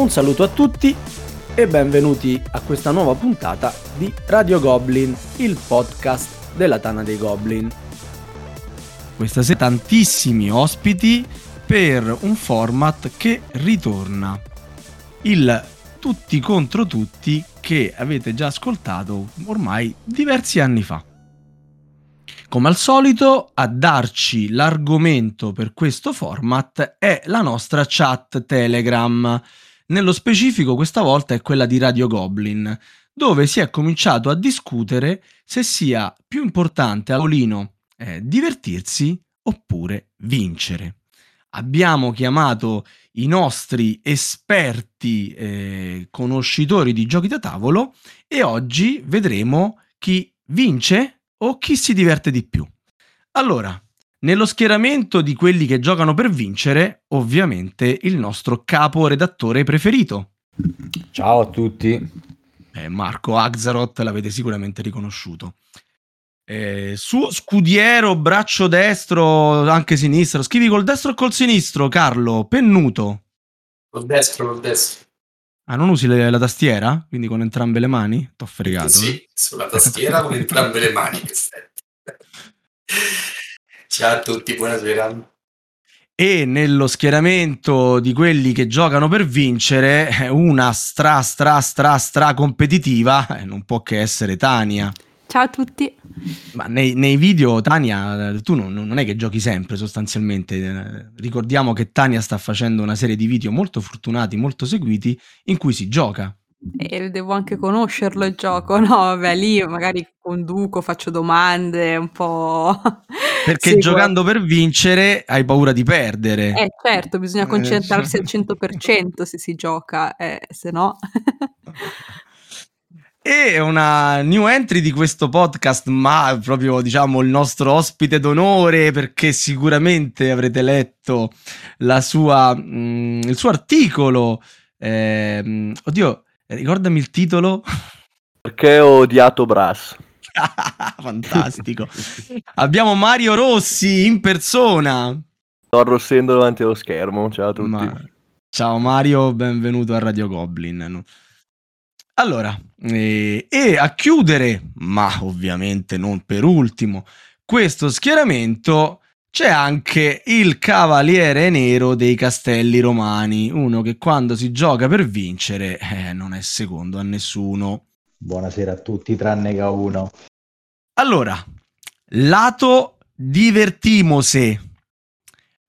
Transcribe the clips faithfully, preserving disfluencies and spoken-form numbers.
Un saluto a tutti e benvenuti a questa nuova puntata di Radio Goblin, il podcast della Tana dei Goblin. Questa sera tantissimi ospiti per un format che ritorna, il tutti contro tutti che avete già ascoltato ormai diversi anni fa. Come al solito, a darci l'argomento per questo format è la nostra chat Telegram. Nello specifico, questa volta è quella di Radio Goblin, dove si è cominciato a discutere se sia più importante a tavolino eh, divertirsi oppure vincere. Abbiamo chiamato i nostri esperti eh, conoscitori di giochi da tavolo e oggi vedremo chi vince o chi si diverte di più. Allora, nello schieramento di quelli che giocano per vincere, ovviamente il nostro caporedattore preferito. Ciao a tutti. Eh, Marco Agzaroth, l'avete sicuramente riconosciuto. Eh, suo scudiero, braccio destro, anche sinistro. Scrivi col destro o col sinistro, Carlo Pennuto? Col destro, col destro. Ah, non usi le, la tastiera? Quindi con entrambe le mani? T'ho fregato. Sì, sulla tastiera con entrambe le mani. Ciao a tutti, buonasera. E nello schieramento di quelli che giocano per vincere, una stra, stra, stra, stra competitiva, eh, non può che essere Tania. Ciao a tutti. Ma nei, nei video, Tania, tu non, non è che giochi sempre sostanzialmente. Ricordiamo che Tania sta facendo una serie di video molto fortunati, molto seguiti, in cui si gioca. E devo anche conoscerlo il gioco, no? Vabbè, lì magari conduco, faccio domande un po'... Perché sì, giocando per vincere hai paura di perdere. Eh certo, bisogna concentrarsi al cento per cento se si gioca, eh, se no... E una new entry di questo podcast, ma proprio diciamo il nostro ospite d'onore, perché sicuramente avrete letto la sua, mh, il suo articolo. Eh, oddio, ricordami il titolo. Perché ho odiato Brass. Fantastico. Abbiamo Mario Rossi in persona. Sto arrossendo davanti allo schermo, ciao a tutti. Ma... Ciao Mario, benvenuto a Radio Goblin. Allora, eh, e a chiudere, ma ovviamente non per ultimo, questo schieramento c'è anche il Cavaliere Nero dei Castelli Romani, uno che quando si gioca per vincere eh, non è secondo a nessuno. Buonasera a tutti, tranne che a uno. Allora, lato divertimose.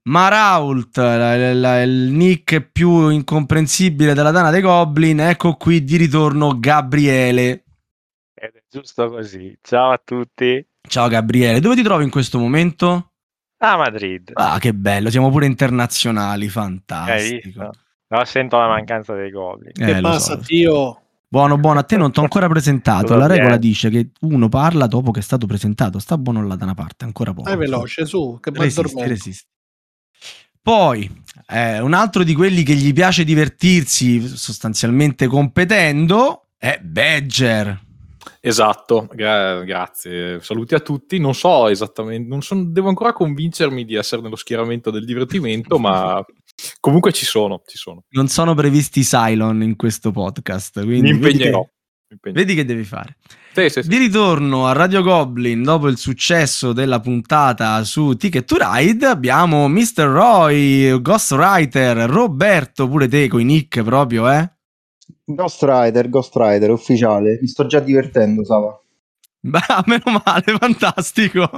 Marault, la, la, la, il nick più incomprensibile della Tana dei Goblin, ecco qui di ritorno Gabriele. Ed è giusto così. Ciao a tutti. Ciao Gabriele, dove ti trovi in questo momento? A Madrid. Ah, che bello, siamo pure internazionali, fantastico. No, sento la mancanza dei Goblin. Eh, che passa, so. Dio? Buono, buono, a te non ti ho ancora presentato. La regola dice che uno parla dopo che è stato presentato, sta buono là da una parte, ancora poco. È veloce, su, che bel dormire. Resisti. Poi eh, un altro di quelli che gli piace divertirsi sostanzialmente competendo è Badger. Esatto, gra- grazie. Saluti a tutti. Non so esattamente, non sono, devo ancora convincermi di essere nello schieramento del divertimento, ma comunque ci sono, ci sono. Non sono previsti Cylon in questo podcast. Mi impegnerò. Vedi che devi fare. Sì, sì, sì. Di ritorno a Radio Goblin dopo il successo della puntata su Ticket to Ride abbiamo mister Roy, Ghostwriter Roberto, pure te coi nick proprio, eh? Ghostwriter, Ghostwriter ufficiale. Mi sto già divertendo, Sava. Bah, meno male, fantastico.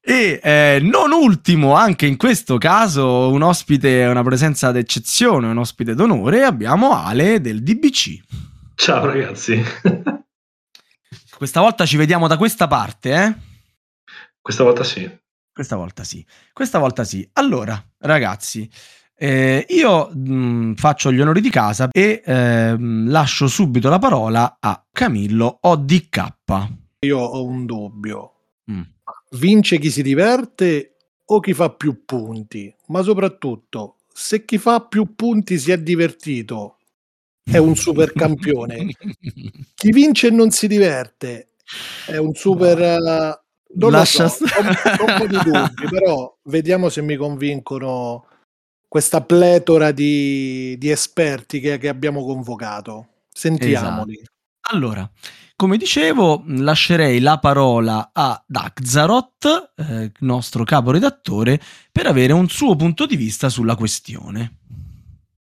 E eh, non ultimo, anche in questo caso, un ospite, una presenza d'eccezione, un ospite d'onore, abbiamo Ale del D B C. Ciao ragazzi. Questa volta ci vediamo da questa parte, eh? Questa volta sì. Questa volta sì. Questa volta sì. Allora, ragazzi, eh, io mh, faccio gli onori di casa e eh, lascio subito la parola a Camillo O D K. Io ho un dubbio. Mm. Vince chi si diverte o chi fa più punti? Ma soprattutto, se chi fa più punti si è divertito... è un super campione. Chi vince e non si diverte è un super no. Non lo so, ho un po' di dubbi, però vediamo se mi convincono questa pletora di, di esperti che, che abbiamo convocato. Sentiamoli. Esatto. Allora, come dicevo, lascerei la parola ad Agzaroth, eh, nostro caporedattore, per avere un suo punto di vista sulla questione.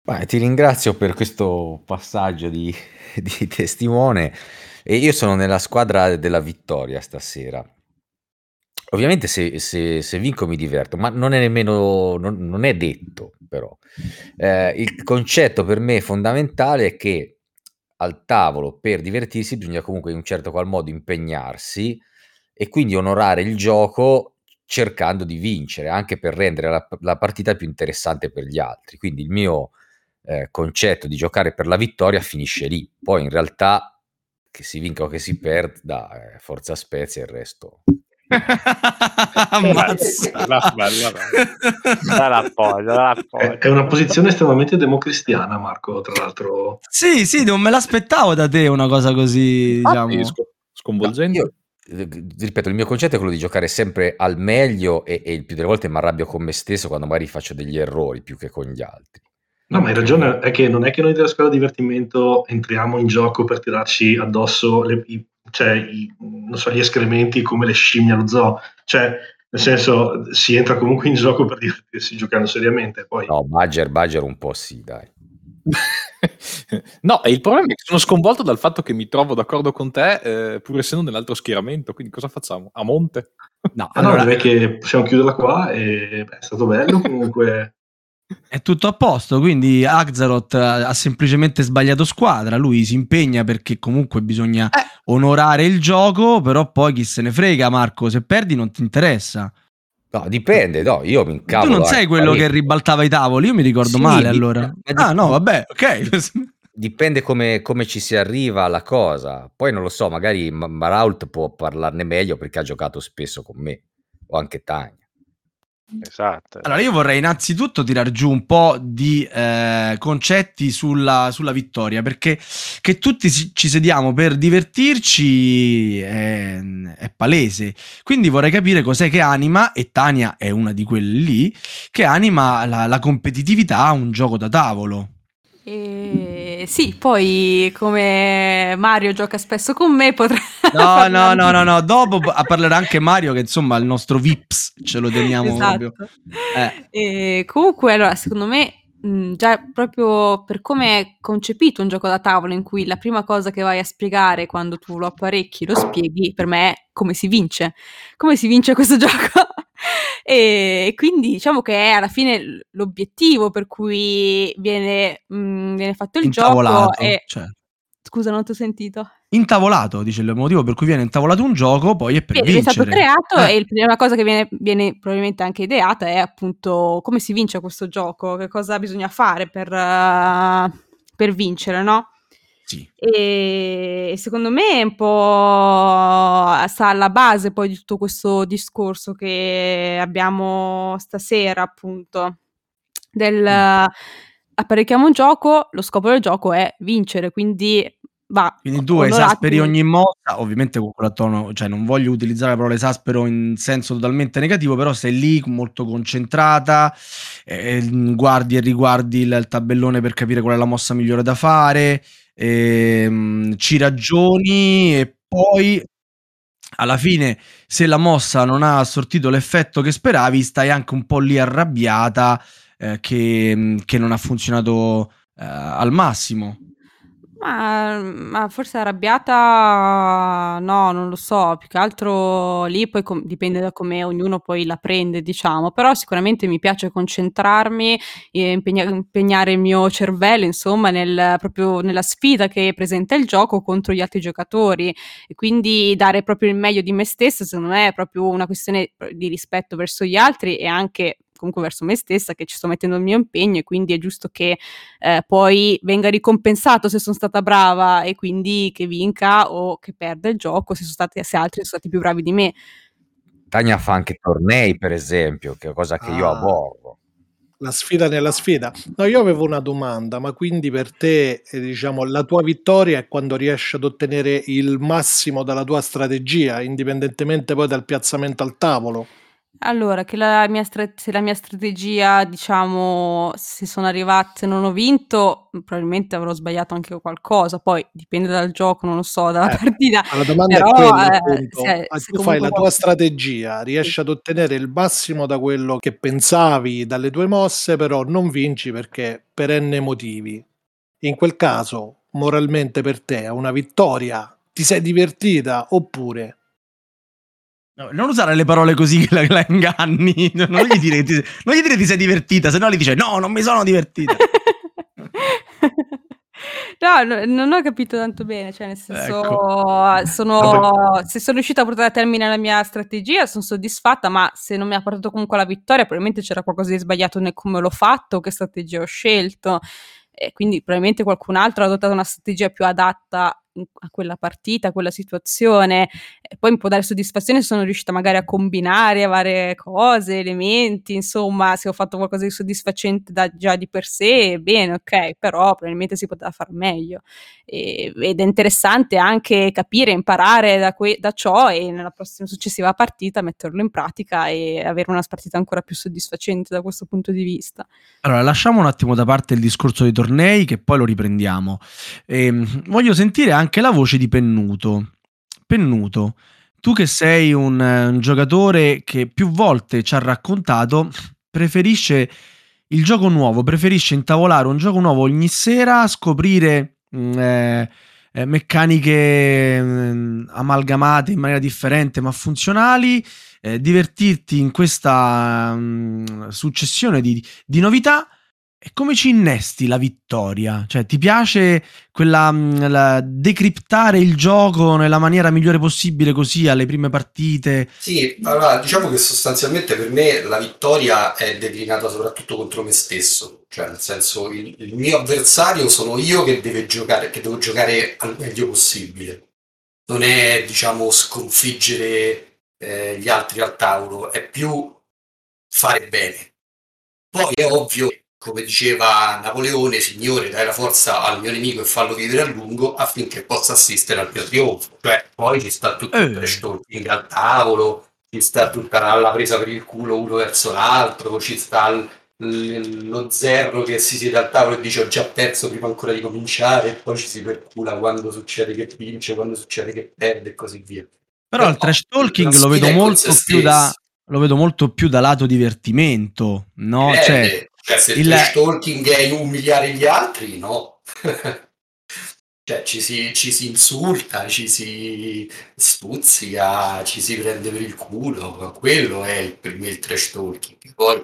Beh, ti ringrazio per questo passaggio di, di testimone. E io sono nella squadra della vittoria stasera. Ovviamente se, se, se vinco mi diverto, ma non è nemmeno, non, non è detto però. Eh, il concetto per me fondamentale è che al tavolo per divertirsi bisogna comunque in un certo qual modo impegnarsi e quindi onorare il gioco cercando di vincere, anche per rendere la, la partita più interessante per gli altri. Quindi il mio eh, concetto di giocare per la vittoria finisce lì. Poi in realtà che si vinca o che si perda, eh, forza Spezia e il resto. Ammazza. La, la, la, la appoggia, la appoggia. È una posizione estremamente democristiana, Marco, tra l'altro. Sì, sì, non me l'aspettavo da te una cosa così, diciamo, ah, sc- sconvolgente. Io, ripeto, il mio concetto è quello di giocare sempre al meglio e, e il più delle volte mi arrabbio con me stesso quando magari faccio degli errori più che con gli altri. No, ma hai ragione, è che non è che noi della scuola divertimento entriamo in gioco per tirarci addosso le, i, cioè, i, non so, gli escrementi come le scimmie allo zoo, cioè nel senso si entra comunque in gioco per divertirsi giocando seriamente. Poi no, Badger, Badger un po' sì, dai. No, e il problema è che sono sconvolto dal fatto che mi trovo d'accordo con te, eh, pur essendo nell'altro schieramento, quindi cosa facciamo? A monte? No, allora direi che possiamo chiuderla qua e beh, è stato bello comunque. È tutto a posto, quindi Agzaroth ha semplicemente sbagliato squadra, lui si impegna perché comunque bisogna eh. onorare il gioco, però poi chi se ne frega, Marco, se perdi non ti interessa. No, dipende, no, io mi incavolo. Tu non sei quello parecchio. Che ribaltava i tavoli, io mi ricordo sì, male dipende, allora. Dipende. Ah no, vabbè, ok. Dipende come, come ci si arriva alla cosa, poi non lo so, magari Marault può parlarne meglio perché ha giocato spesso con me, o anche Tania. Esatto. Allora io vorrei innanzitutto tirar giù un po' di eh, concetti sulla, sulla vittoria, perché che tutti ci sediamo per divertirci è, è palese, quindi vorrei capire cos'è che anima, e Tania è una di quelle lì che anima la, la competitività a un gioco da tavolo. Eh, sì, poi come Mario gioca spesso con me potrà no no no no no dopo parlerà anche Mario, che insomma il nostro V I P S ce lo teniamo, esatto, proprio eh. Eh, comunque allora secondo me mh, già proprio per come è concepito un gioco da tavolo, in cui la prima cosa che vai a spiegare quando tu lo apparecchi, lo spieghi, per me è come si vince come si vince questo gioco. E quindi diciamo che è alla fine l'obiettivo per cui viene, mh, viene fatto il gioco. E... Cioè. Scusa, non ti ho sentito. Intavolato, dice, il motivo per cui viene intavolato un gioco poi è per vincere. È stato creato eh. e la prima cosa che viene, viene probabilmente anche ideata è appunto come si vince questo gioco, che cosa bisogna fare per, uh, per vincere, no? Sì. E secondo me un po' sta alla base poi di tutto questo discorso che abbiamo stasera, appunto, del mm. apparecchiamo un gioco, lo scopo del gioco è vincere, quindi va. Quindi tu esasperi ogni mossa, ovviamente con quella tono, cioè non voglio utilizzare la parola esaspero in senso totalmente negativo, però sei lì molto concentrata, eh, guardi e riguardi il, il tabellone per capire qual è la mossa migliore da fare. Ehm, ci ragioni e poi alla fine, se la mossa non ha sortito l'effetto che speravi, stai anche un po' lì arrabbiata eh, che, che non ha funzionato eh, al massimo. Ma, ma forse arrabbiata no, non lo so, più che altro lì poi com- dipende da come ognuno poi la prende, diciamo, però sicuramente mi piace concentrarmi e impegna- impegnare il mio cervello, insomma, nel, proprio nella sfida che presenta il gioco contro gli altri giocatori, e quindi dare proprio il meglio di me stessa. Secondo me è proprio una questione di rispetto verso gli altri e anche comunque verso me stessa, che ci sto mettendo il mio impegno, e quindi è giusto che eh, poi venga ricompensato se sono stata brava, e quindi che vinca o che perda il gioco se, sono stati, se altri sono stati più bravi di me. Tania fa anche tornei, per esempio, che è cosa che ah, io aborro. La sfida nella sfida. No, io avevo una domanda, ma quindi per te, eh, diciamo, la tua vittoria è quando riesci ad ottenere il massimo dalla tua strategia, indipendentemente poi dal piazzamento al tavolo? Allora, che la mia stra- se la mia strategia, diciamo, se sono arrivata, se non ho vinto, probabilmente avrò sbagliato anche qualcosa, poi dipende dal gioco, non lo so, dalla eh, partita. La domanda però, è quella, appunto, eh, se, se tu fai la tua strategia, riesci ad ottenere il massimo da quello che pensavi dalle tue mosse, però non vinci perché per enne motivi. In quel caso, moralmente per te è una vittoria, ti sei divertita oppure... No, non usare le parole così che la, la inganni, non gli dire che ti, non gli dire ti sei divertita, se no gli dice no, non mi sono divertita. No, no, non ho capito tanto bene, cioè nel senso, ecco. sono, se sono riuscita a portare a termine la mia strategia sono soddisfatta, ma se non mi ha portato comunque alla vittoria probabilmente c'era qualcosa di sbagliato nel come l'ho fatto, che strategia ho scelto, e quindi probabilmente qualcun altro ha adottato una strategia più adatta a quella partita, a quella situazione. E poi mi può dare soddisfazione se sono riuscita magari a combinare varie cose, elementi, insomma, se ho fatto qualcosa di soddisfacente da, già di per sé, bene, ok, però probabilmente si poteva far meglio. E, ed è interessante anche capire, imparare da, que- da ciò e nella prossima successiva partita metterlo in pratica e avere una partita ancora più soddisfacente da questo punto di vista. Allora, lasciamo un attimo da parte il discorso dei tornei, che poi lo riprendiamo. Ehm, voglio sentire anche anche la voce di Pennuto. Pennuto, tu che sei un, un giocatore che più volte ci ha raccontato preferisce il gioco nuovo, preferisce intavolare un gioco nuovo ogni sera, scoprire eh, meccaniche eh, amalgamate in maniera differente ma funzionali, eh, divertirti in questa mh, successione di, di novità. E come ci innesti la vittoria? Cioè, ti piace quella la, decriptare il gioco nella maniera migliore possibile così alle prime partite? Sì, allora diciamo che sostanzialmente per me la vittoria è declinata soprattutto contro me stesso, cioè nel senso il, il mio avversario sono io che deve giocare, che devo giocare al meglio possibile. Non è, diciamo, sconfiggere eh, gli altri al tavolo, è più fare bene. Poi è ovvio, come diceva Napoleone, signore, dai la forza al mio nemico e fallo vivere a lungo affinché possa assistere al mio trionfo. Cioè, poi ci sta tutto il trash talking al tavolo, ci sta tutta la presa per il culo uno verso l'altro, ci sta l- l- lo zerro che si siede al tavolo e dice ho già perso prima ancora di cominciare, e poi ci si percula quando succede che vince, quando succede che perde e così via. Però, Però il trash talking lo vedo molto più da lo vedo molto più da lato divertimento, no? Eh, cioè, cioè se il trash talking è umiliare gli altri, no? Cioè ci si, ci si insulta, ci si stuzzica, ci si prende per il culo, quello è il, per me il trash talking. Poi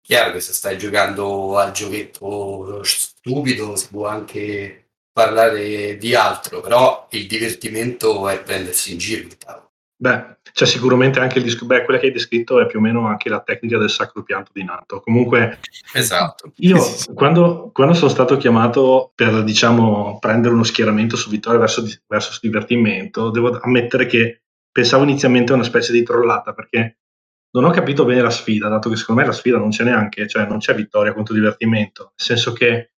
chiaro che se stai giocando al giochetto stupido si può anche parlare di altro, però il divertimento è prendersi in giro il tavolo. Beh, c'è cioè sicuramente anche il disc- beh, quella che hai descritto è più o meno anche la tecnica del sacro pianto di Nato. Comunque, esatto. Io esatto. Quando, quando sono stato chiamato per, diciamo, prendere uno schieramento su vittoria verso, verso divertimento, devo ammettere che pensavo inizialmente a una specie di trollata, perché non ho capito bene la sfida, dato che secondo me la sfida non c'è neanche, cioè non c'è vittoria contro divertimento, nel senso che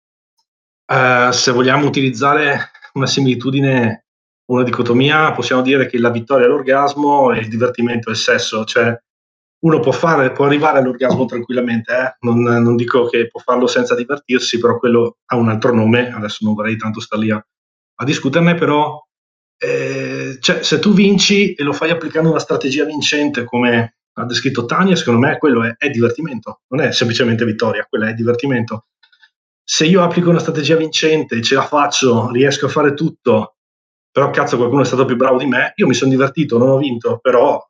eh, se vogliamo utilizzare una similitudine, una dicotomia, possiamo dire che la vittoria è l'orgasmo e il divertimento è il sesso, cioè uno può fare, può arrivare all'orgasmo tranquillamente, eh? non, non dico che può farlo senza divertirsi, però quello ha un altro nome, adesso non vorrei tanto stare lì a, a discuterne, però eh, cioè, se tu vinci e lo fai applicando una strategia vincente come ha descritto Tania, secondo me quello è, è divertimento, non è semplicemente vittoria, quella è divertimento. Se io applico una strategia vincente, ce la faccio, riesco a fare tutto, però cazzo qualcuno è stato più bravo di me, io mi sono divertito, non ho vinto, però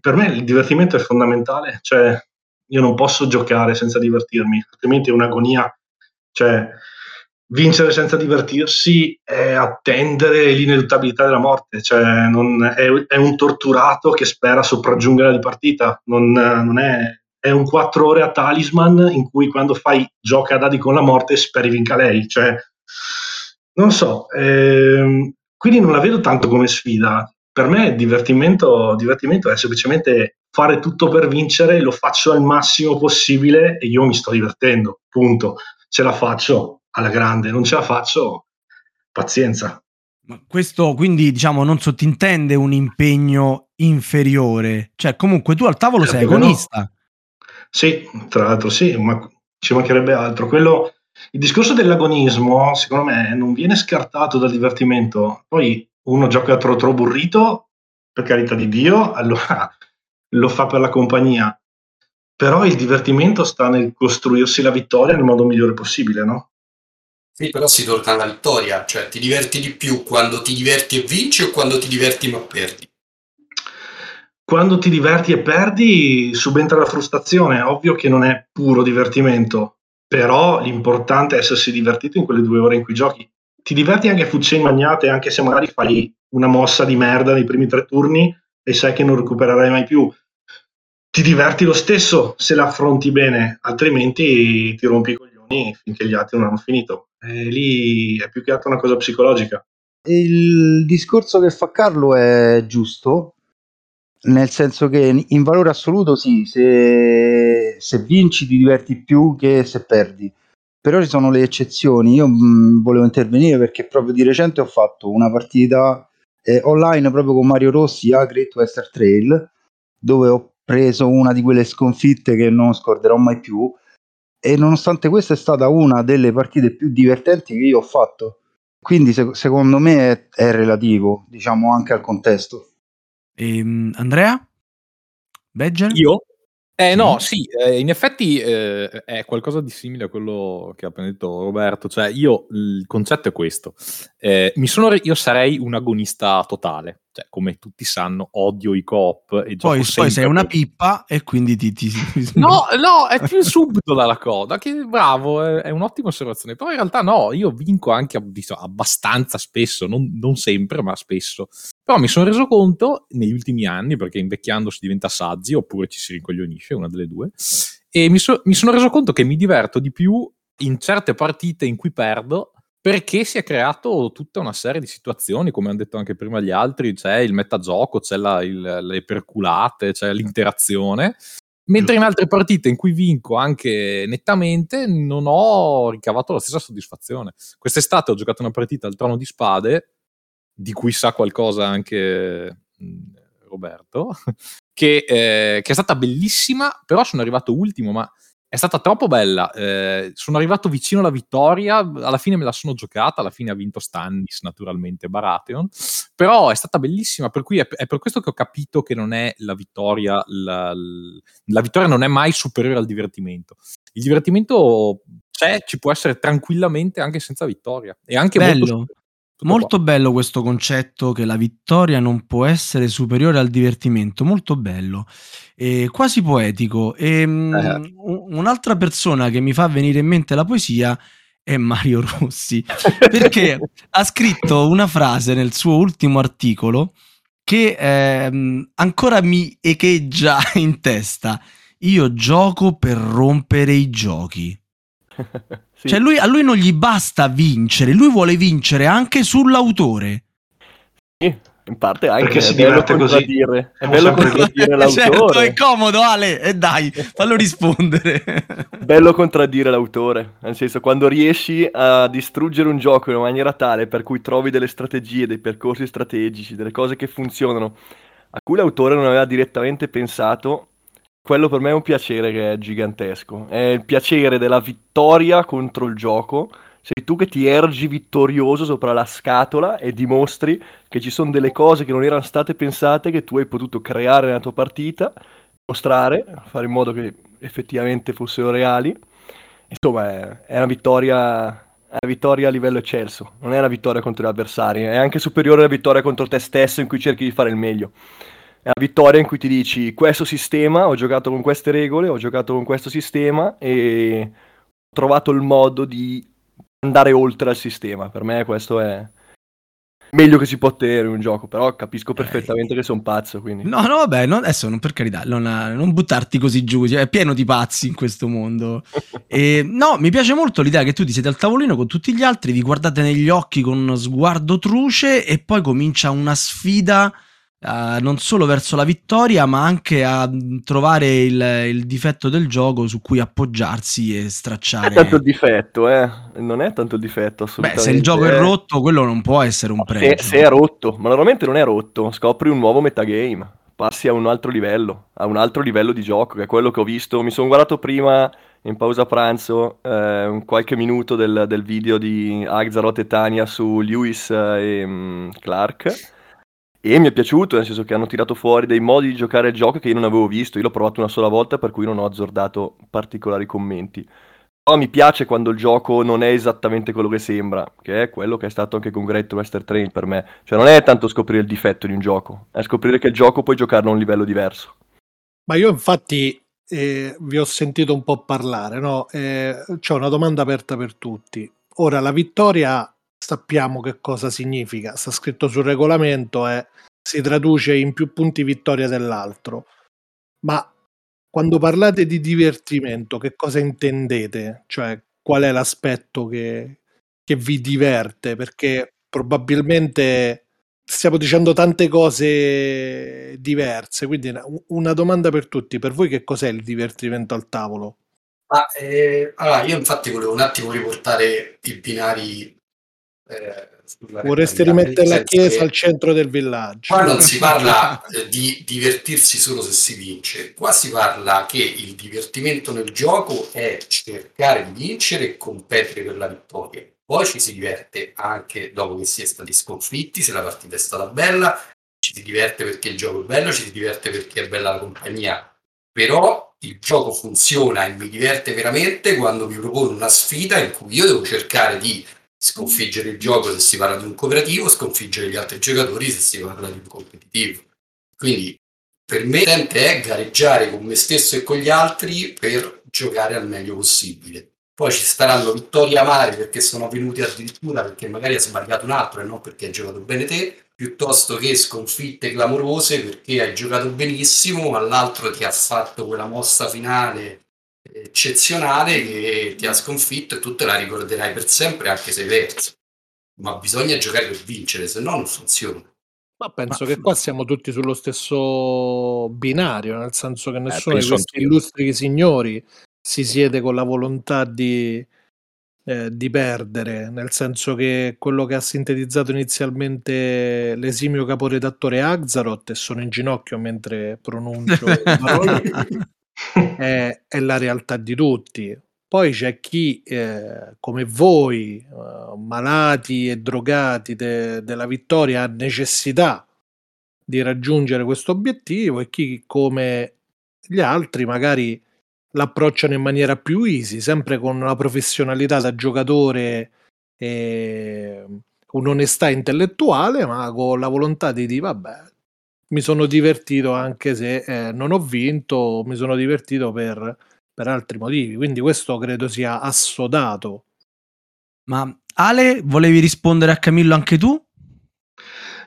per me il divertimento è fondamentale, cioè io non posso giocare senza divertirmi, altrimenti è un'agonia, cioè vincere senza divertirsi è attendere l'ineluttabilità della morte, cioè non è, è un torturato che spera sopraggiungere la partita, non, non è, è un quattro ore a Talisman in cui quando fai gioca a dadi con la morte speri vinca lei, cioè non so, ehm, quindi non la vedo tanto come sfida. Per me divertimento, divertimento è semplicemente fare tutto per vincere, lo faccio al massimo possibile e io mi sto divertendo, punto. Ce la faccio alla grande, non ce la faccio, pazienza. Ma questo quindi, diciamo, non sottintende un impegno inferiore, cioè comunque tu al tavolo certo sei agonista. No. Sì, tra l'altro sì, ma ci mancherebbe altro. Quello, il discorso dell'agonismo, secondo me, non viene scartato dal divertimento. Poi uno gioca a trotro burrito, per carità di Dio, allora lo fa per la compagnia. Però il divertimento sta nel costruirsi la vittoria nel modo migliore possibile, no? Sì, però si torna alla vittoria, cioè ti diverti di più quando ti diverti e vinci o quando ti diverti ma perdi? Quando ti diverti e perdi subentra la frustrazione, ovvio che non è puro divertimento, però l'importante è essersi divertito in quelle due ore in cui giochi. Ti diverti anche a fucce magnate, anche se magari fai una mossa di merda nei primi tre turni e sai che non recupererai mai più. Ti diverti lo stesso se la affronti bene, altrimenti ti rompi i coglioni finché gli altri non hanno finito. E lì è più che altro una cosa psicologica. Il discorso che fa Carlo è giusto, nel senso che in valore assoluto sì, se, se vinci ti diverti più che se perdi, però ci sono le eccezioni. Io mh, volevo intervenire perché proprio di recente ho fatto una partita eh, online proprio con Mario Rossi a Great Western Trail, dove ho preso una di quelle sconfitte che non scorderò mai più, e nonostante questa è stata una delle partite più divertenti che io ho fatto, quindi se- secondo me è, è relativo, diciamo, anche al contesto. ehm, Andrea? Badger? Io? Eh sì. No, sì, eh, in effetti eh, è qualcosa di simile a quello che ha appena detto Roberto, cioè io, il concetto è questo, eh, mi sono re- io sarei un agonista totale, cioè come tutti sanno odio i coop e poi, poi sei una pippa e quindi ti... ti... no, no, è più subdola la cosa, che bravo, è, è un'ottima osservazione, però in realtà no, io vinco anche diciamo, abbastanza spesso, non, non sempre ma spesso, però mi sono reso conto negli ultimi anni, perché invecchiando si diventa saggi oppure ci si rincoglionisce, una delle due, e mi, so, mi sono reso conto che mi diverto di più in certe partite in cui perdo, perché si è creato tutta una serie di situazioni, come hanno detto anche prima gli altri, c'è il metagioco, c'è la, il, le perculate, c'è l'interazione, mentre in altre partite in cui vinco anche nettamente non ho ricavato la stessa soddisfazione. Quest'estate ho giocato una partita al Trono di Spade, di cui sa qualcosa anche Roberto, che, eh, che è stata bellissima, però sono arrivato ultimo, ma... è stata troppo bella, eh, sono arrivato vicino alla vittoria, alla fine me la sono giocata, alla fine ha vinto Stannis naturalmente Baratheon, però è stata bellissima, per cui è, è per questo che ho capito che non è la vittoria, la, la vittoria non è mai superiore al divertimento. Il divertimento c'è, ci può essere tranquillamente anche senza vittoria. È anche bello, molto, molto bello questo concetto che la vittoria non può essere superiore al divertimento, molto bello. Eh, quasi poetico. E, mh, eh. Un'altra persona che mi fa venire in mente la poesia è Mario Rossi, perché ha scritto una frase nel suo ultimo articolo che eh, ancora mi echeggia in testa: io gioco per rompere i giochi. Sì. Cioè lui, a lui non gli basta vincere, lui vuole vincere anche sull'autore. Sì. In parte anche perché si diverte così. È bello contraddire l'autore. Certo, è comodo, Ale, e dai, fallo rispondere. Bello contraddire l'autore, nel senso, quando riesci a distruggere un gioco in una maniera tale per cui trovi delle strategie, dei percorsi strategici, delle cose che funzionano, a cui l'autore non aveva direttamente pensato, quello per me è un piacere che è gigantesco. È il piacere della vittoria contro il gioco. Sei tu che ti ergi vittorioso sopra la scatola e dimostri che ci sono delle cose che non erano state pensate, che tu hai potuto creare nella tua partita, mostrare, fare in modo che effettivamente fossero reali. Insomma, è una vittoria, è una vittoria a livello eccelso, non è una vittoria contro gli avversari, è anche superiore alla vittoria contro te stesso in cui cerchi di fare il meglio. È una vittoria in cui ti dici, questo sistema, ho giocato con queste regole, ho giocato con questo sistema e ho trovato il modo di andare oltre al sistema. Per me questo è meglio che si può ottenere in un gioco, però capisco perfettamente eh. che sono pazzo, quindi no no vabbè non, adesso non, per carità, non, non buttarti così giù, cioè, è pieno di pazzi in questo mondo. E, no, mi piace molto l'idea che tu ti siete al tavolino con tutti gli altri, vi guardate negli occhi con uno sguardo truce e poi comincia una sfida Uh, non solo verso la vittoria, ma anche a trovare il, il difetto del gioco su cui appoggiarsi e stracciare. Non è tanto il difetto, eh? Non è tanto il difetto, assolutamente. Beh, se il gioco è rotto, quello non può essere un pregio. Se, se è rotto, ma normalmente non è rotto, scopri un nuovo metagame, passi a un altro livello, a un altro livello di gioco, che è quello che ho visto. Mi sono guardato prima, in pausa pranzo, eh, un qualche minuto del, del video di Agzaroth e Tania su Lewis e mh, Clark. E mi è piaciuto, nel senso che hanno tirato fuori dei modi di giocare al gioco che io non avevo visto. Io l'ho provato una sola volta, per cui non ho azzardato particolari commenti. Però mi piace quando il gioco non è esattamente quello che sembra, che è quello che è stato anche con Great Western Trail per me. Cioè non è tanto scoprire il difetto di un gioco, è scoprire che il gioco puoi giocarlo a un livello diverso. Ma io infatti eh, vi ho sentito un po' parlare, no? Eh, c'ho una domanda aperta per tutti. Ora, la vittoria... sappiamo che cosa significa, sta scritto sul regolamento e eh, si traduce in più punti vittoria dell'altro, ma quando parlate di divertimento che cosa intendete? Cioè qual è l'aspetto che, che vi diverte? Perché probabilmente stiamo dicendo tante cose diverse, quindi una domanda per tutti: per voi che cos'è il divertimento al tavolo? Ah, eh, allora io infatti volevo un attimo riportare i binari. Eh, vorreste rimettere la chiesa al centro del villaggio. Qua non si parla di divertirsi solo se si vince, qua si parla che il divertimento nel gioco è cercare di vincere e competere per la vittoria. Poi ci si diverte anche dopo che si è stati sconfitti, se la partita è stata bella, ci si diverte perché il gioco è bello, ci si diverte perché è bella la compagnia. Però il gioco funziona e mi diverte veramente quando mi propone una sfida in cui io devo cercare di sconfiggere il gioco se si parla di un cooperativo, sconfiggere gli altri giocatori se si parla di un competitivo. Quindi per me è gareggiare con me stesso e con gli altri per giocare al meglio possibile. Poi ci staranno vittorie amare perché sono avvenute addirittura perché magari ha sbagliato un altro e non perché hai giocato bene te, piuttosto che sconfitte clamorose perché hai giocato benissimo ma l'altro ti ha fatto quella mossa finale eccezionale che ti ha sconfitto e tu te la ricorderai per sempre anche se hai perso. Ma bisogna giocare per vincere, se no non funziona. Ma penso ma... che qua siamo tutti sullo stesso binario, nel senso che nessuno eh, di questi anch'io. illustri signori si siede con la volontà di, eh, di perdere, nel senso che quello che ha sintetizzato inizialmente l'esimio caporedattore Agzaroth, e sono in ginocchio mentre pronuncio le parole È, è la realtà di tutti. Poi c'è chi eh, come voi eh, malati e drogati de, della vittoria ha necessità di raggiungere questo obiettivo e chi come gli altri magari l'approcciano in maniera più easy, sempre con una professionalità da giocatore e un'onestà intellettuale, ma con la volontà di dire vabbè, mi sono divertito anche se eh, non ho vinto, mi sono divertito per, per altri motivi, quindi questo credo sia assodato. Ma Ale, volevi rispondere a Camillo anche tu?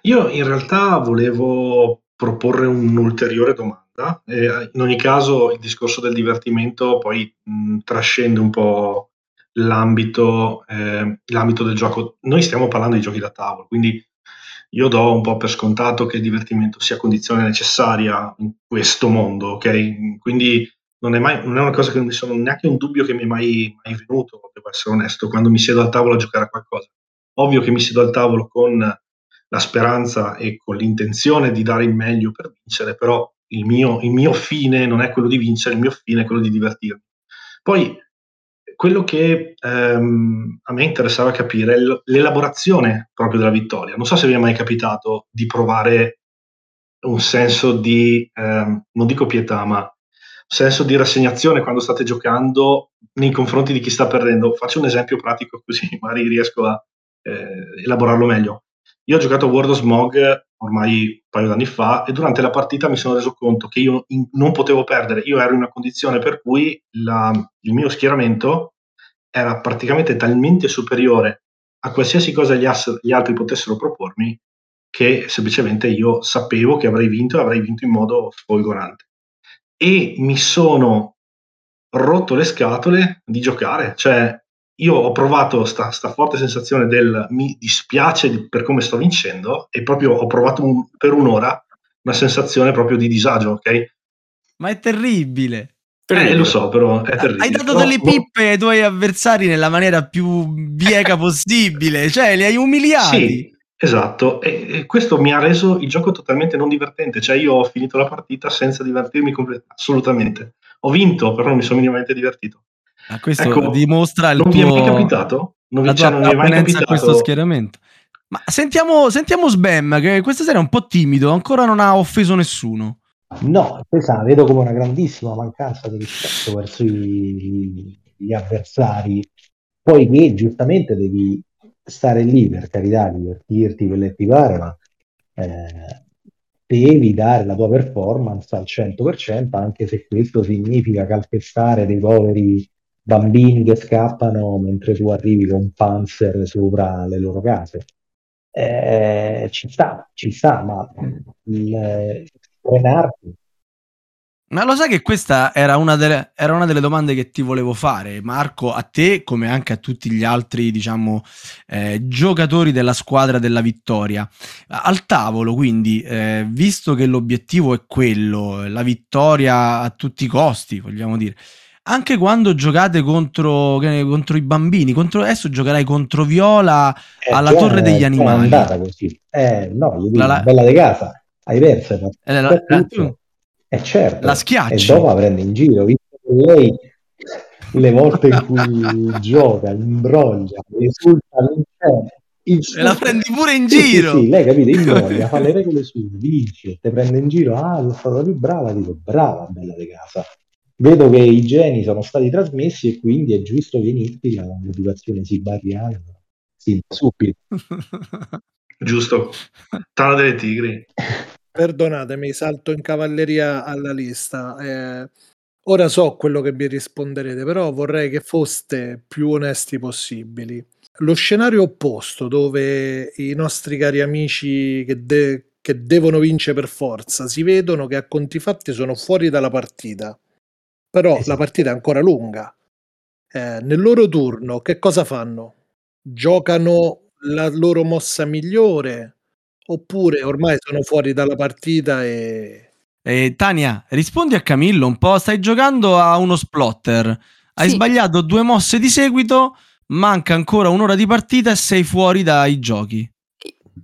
Io in realtà volevo proporre un'ulteriore domanda, eh, in ogni caso il discorso del divertimento poi mh, trascende un po' l'ambito, eh, l'ambito del gioco. Noi stiamo parlando di giochi da tavolo, quindi io do un po' per scontato che il divertimento sia condizione necessaria in questo mondo, ok? Quindi non è mai, non è una cosa che mi sono neanche un dubbio che mi è mai, mai venuto, devo essere onesto, quando mi siedo al tavolo a giocare a qualcosa. Ovvio che mi siedo al tavolo con la speranza e con l'intenzione di dare il meglio per vincere, però il mio, il mio fine non è quello di vincere, il mio fine è quello di divertirmi. Poi quello che ehm, a me interessava capire è l'elaborazione proprio della vittoria. Non so se vi è mai capitato di provare un senso di, ehm, non dico pietà, ma un senso di rassegnazione quando state giocando nei confronti di chi sta perdendo. Faccio un esempio pratico così magari riesco a eh, elaborarlo meglio. Io ho giocato a World of Smog ormai un paio d'anni fa e durante la partita mi sono reso conto che io in, non potevo perdere, io ero in una condizione per cui la, il mio schieramento era praticamente talmente superiore a qualsiasi cosa gli, ass, gli altri potessero propormi che semplicemente io sapevo che avrei vinto e avrei vinto in modo folgorante. E mi sono rotto le scatole di giocare, cioè io ho provato sta, sta forte sensazione del mi dispiace per come sto vincendo e proprio ho provato un, per un'ora una sensazione proprio di disagio, ok? Ma è terribile. Eh, lo so, però è terribile. Hai dato delle pippe ai tuoi avversari nella maniera più bieca possibile, cioè li hai umiliati. Sì, esatto, e, e questo mi ha reso il gioco totalmente non divertente, cioè io ho finito la partita senza divertirmi completamente, assolutamente. Ho vinto, però non mi sono minimamente divertito. Ma questo ecco, dimostra il non tuo... Non mi è mai capitato? Non la tua appartenenza a questo schieramento. Ma sentiamo, sentiamo Sbam, che questa sera è un po' timido, ancora non ha offeso nessuno. No, questa la vedo come una grandissima mancanza di rispetto verso i, gli avversari, poi che giustamente devi stare lì, per carità, divertirti, quello che ti pare, ma eh, devi dare la tua performance al cento per cento, anche se questo significa calpestare dei poveri bambini che scappano mentre tu arrivi con Panzer sopra le loro case. Eh, ci sta, ci sta, ma il, Renardi. Ma lo sai che questa era una, delle, era una delle domande che ti volevo fare, Marco, a te come anche a tutti gli altri, diciamo, eh, giocatori della squadra della vittoria. Al tavolo, quindi, eh, visto che l'obiettivo è quello, la vittoria a tutti i costi, vogliamo dire, anche quando giocate contro, contro i bambini, contro, adesso giocherai contro Viola eh, alla cioè, Torre degli Animali. È andata così. Eh, no, gli dico, la, bella di casa. Hai perso, ma eh, la, la, tu... eh, certo, la schiacci e dopo la prende in giro, visto che lei le volte in cui gioca imbroglia, risulta l'inferno e la prendi pure in giro. Sì, sì, sì, lei capite, imbroglia, fa le regole su, vince, te prende in giro, ah, sono stata più brava, dico brava bella di casa, vedo che i geni sono stati trasmessi e quindi è giusto che inizi la motivazione sibariana, sì, subito. Giusto, Tana delle Tigri. Perdonatemi, salto in cavalleria alla lista. Eh, ora so quello che vi risponderete, però vorrei che foste più onesti possibili. Lo scenario opposto, dove i nostri cari amici che, de- che devono vincere per forza si vedono che a conti fatti sono fuori dalla partita, però esatto, la partita è ancora lunga. Eh, nel loro turno che cosa fanno? Giocano la loro mossa migliore oppure ormai sono fuori dalla partita? E eh, Tania, rispondi a Camillo un po', stai giocando a uno splotter, hai sì. sbagliato due mosse di seguito, manca ancora un'ora di partita e sei fuori dai giochi.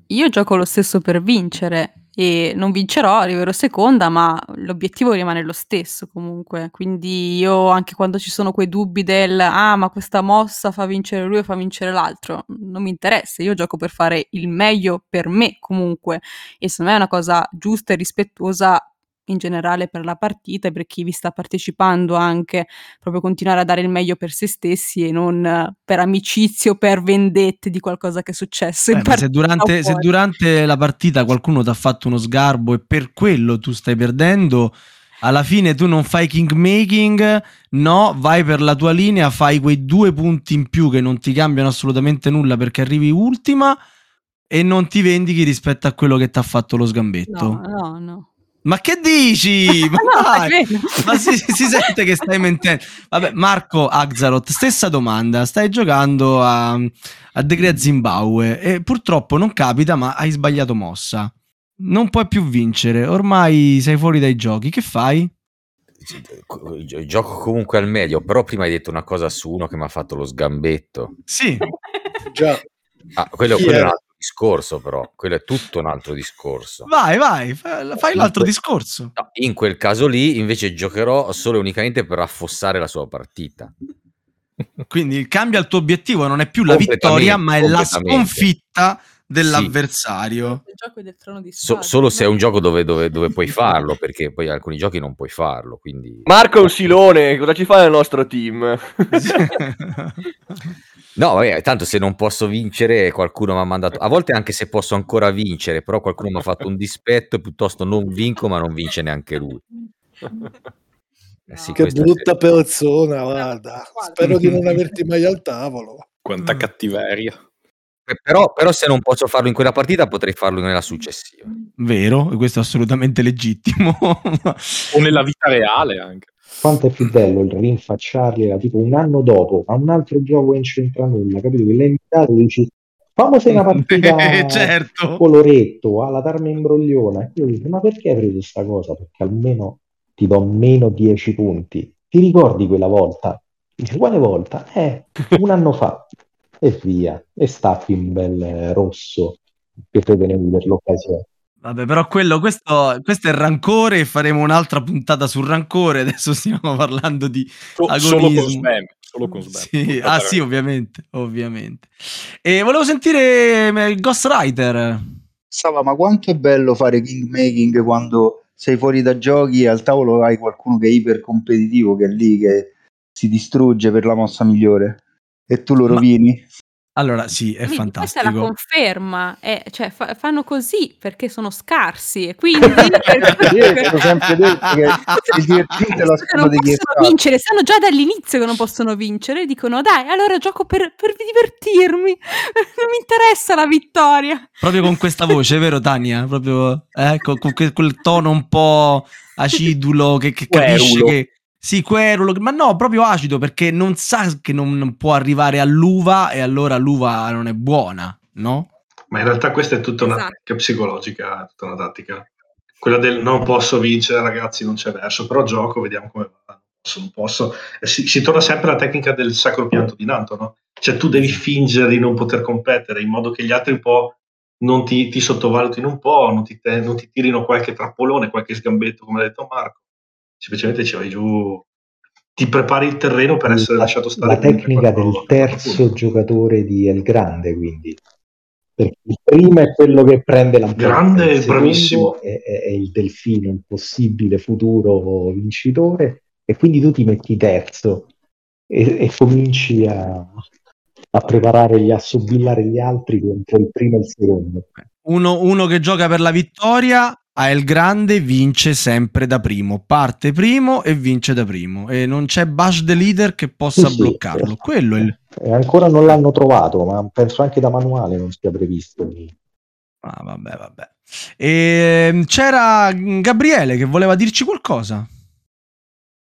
Io gioco lo stesso per vincere e non vincerò, arriverò seconda, ma l'obiettivo rimane lo stesso comunque, quindi io anche quando ci sono quei dubbi del ah ma questa mossa fa vincere lui e fa vincere l'altro, non mi interessa, io gioco per fare il meglio per me comunque, e secondo me è una cosa giusta e rispettosa in generale per la partita e per chi vi sta partecipando, anche proprio continuare a dare il meglio per se stessi e non per amicizie o per vendette di qualcosa che è successo in eh, partita. Se durante, se durante la partita qualcuno ti ha fatto uno sgarbo e per quello tu stai perdendo, alla fine tu non fai king making, no, vai per la tua linea, fai quei due punti in più che non ti cambiano assolutamente nulla perché arrivi ultima e non ti vendichi rispetto a quello che ti ha fatto lo sgambetto. No, no, no. Ma che dici? Ma, no, ma si, si sente che stai mentendo. Vabbè, Marco Agzaroth, stessa domanda. Stai giocando a, a The Great Zimbabwe e purtroppo non capita, ma hai sbagliato mossa. Non puoi più vincere, ormai sei fuori dai giochi. Che fai? Gioco comunque al meglio, però prima hai detto una cosa su uno che mi ha fatto lo sgambetto. Sì. Già. Ah, quello, quello è un altro discorso, però quello è tutto un altro discorso. Vai, vai, fai l'altro in discorso. No, in quel caso lì invece giocherò solo e unicamente per affossare la sua partita. Quindi cambia il tuo obiettivo, non è più la vittoria, ma è la sconfitta dell'avversario. Sì. Gioco del Trono di Spade, so, solo se è un gioco dove, dove, dove puoi farlo, perché poi alcuni giochi non puoi farlo. Quindi Marco è un silone, cosa ci fa nel nostro team? No, vabbè, tanto se non posso vincere qualcuno mi ha mandato, a volte anche se posso ancora vincere, però qualcuno mi ha fatto un dispetto e piuttosto non vinco ma non vince neanche lui. Eh sì, che brutta persona, guarda, spero di non averti mai al tavolo. Quanta cattiveria. Però, però se non posso farlo in quella partita potrei farlo nella successiva. Vero, questo è assolutamente legittimo. O nella vita reale anche. Quanto è più bello il rinfacciargliela tipo un anno dopo a un altro gioco che non c'entra nulla, capito? Che l'hai invitato e dici Fammi se una partita certo. Coloretto alla Tarma Imbrogliona. Io dico, ma perché hai preso questa cosa? Perché almeno ti do meno dieci punti. Ti ricordi quella volta? Dice, quale volta? Eh, un anno fa. E via. E stacchi un bel rosso che te tenevi per l'occasione. Vabbè, però quello, questo, questo è il rancore. Faremo un'altra puntata sul rancore. Adesso stiamo parlando di so, agonismo. Solo con spam. Solo con spam. Sì. Ah sì, ovviamente, ovviamente. E volevo sentire il Ghostwriter. Sava, ma quanto è bello fare king making quando sei fuori da giochi e al tavolo hai qualcuno che è iper competitivo, che è lì, che si distrugge per la mossa migliore e tu lo rovini. Ma... Allora sì, è quindi fantastico. Questa è la conferma, eh, cioè fa- fanno così perché sono scarsi e quindi sempre detto che divertite la scuola degli possono vincere, sanno già dall'inizio che non possono vincere, dicono dai, allora gioco per, per divertirmi, non mi interessa la vittoria. Proprio con questa voce, vero Tania? Proprio eh, con, con quel tono un po' acidulo che, che capisci che sì, querulo, ma no, proprio acido, perché non sa che non può arrivare all'uva e allora l'uva non è buona, no? Ma in realtà questa è tutta esatto. una tattica psicologica, tutta una tattica. Quella del non posso vincere, ragazzi, non c'è verso, però gioco, vediamo come va, non posso. Si, si torna sempre alla tecnica del sacro pianto di Nanto, no? Cioè tu devi fingere di non poter competere in modo che gli altri un po' non ti, ti sottovalutino un po', non ti, te, non ti tirino qualche trappolone, qualche sgambetto, come ha detto Marco. Semplicemente ci vai giù, ti prepari il terreno per essere la, lasciato stare. La tecnica del terzo giocatore di El Grande, quindi. Perché il primo è quello che prende la grande, il bravissimo. È, è, è il delfino, il possibile futuro vincitore, e quindi tu ti metti terzo e, e cominci a, a preparare, gli, a sobillare gli altri contro il primo e il secondo. Uno, uno che gioca per la vittoria... A El Grande vince sempre da primo, parte primo e vince da primo, e non c'è Bash the Leader che possa sì, bloccarlo. Sì. Quello è il... e ancora non l'hanno trovato, ma penso anche da manuale non sia previsto. Ah, vabbè, vabbè. E c'era Gabriele che voleva dirci qualcosa.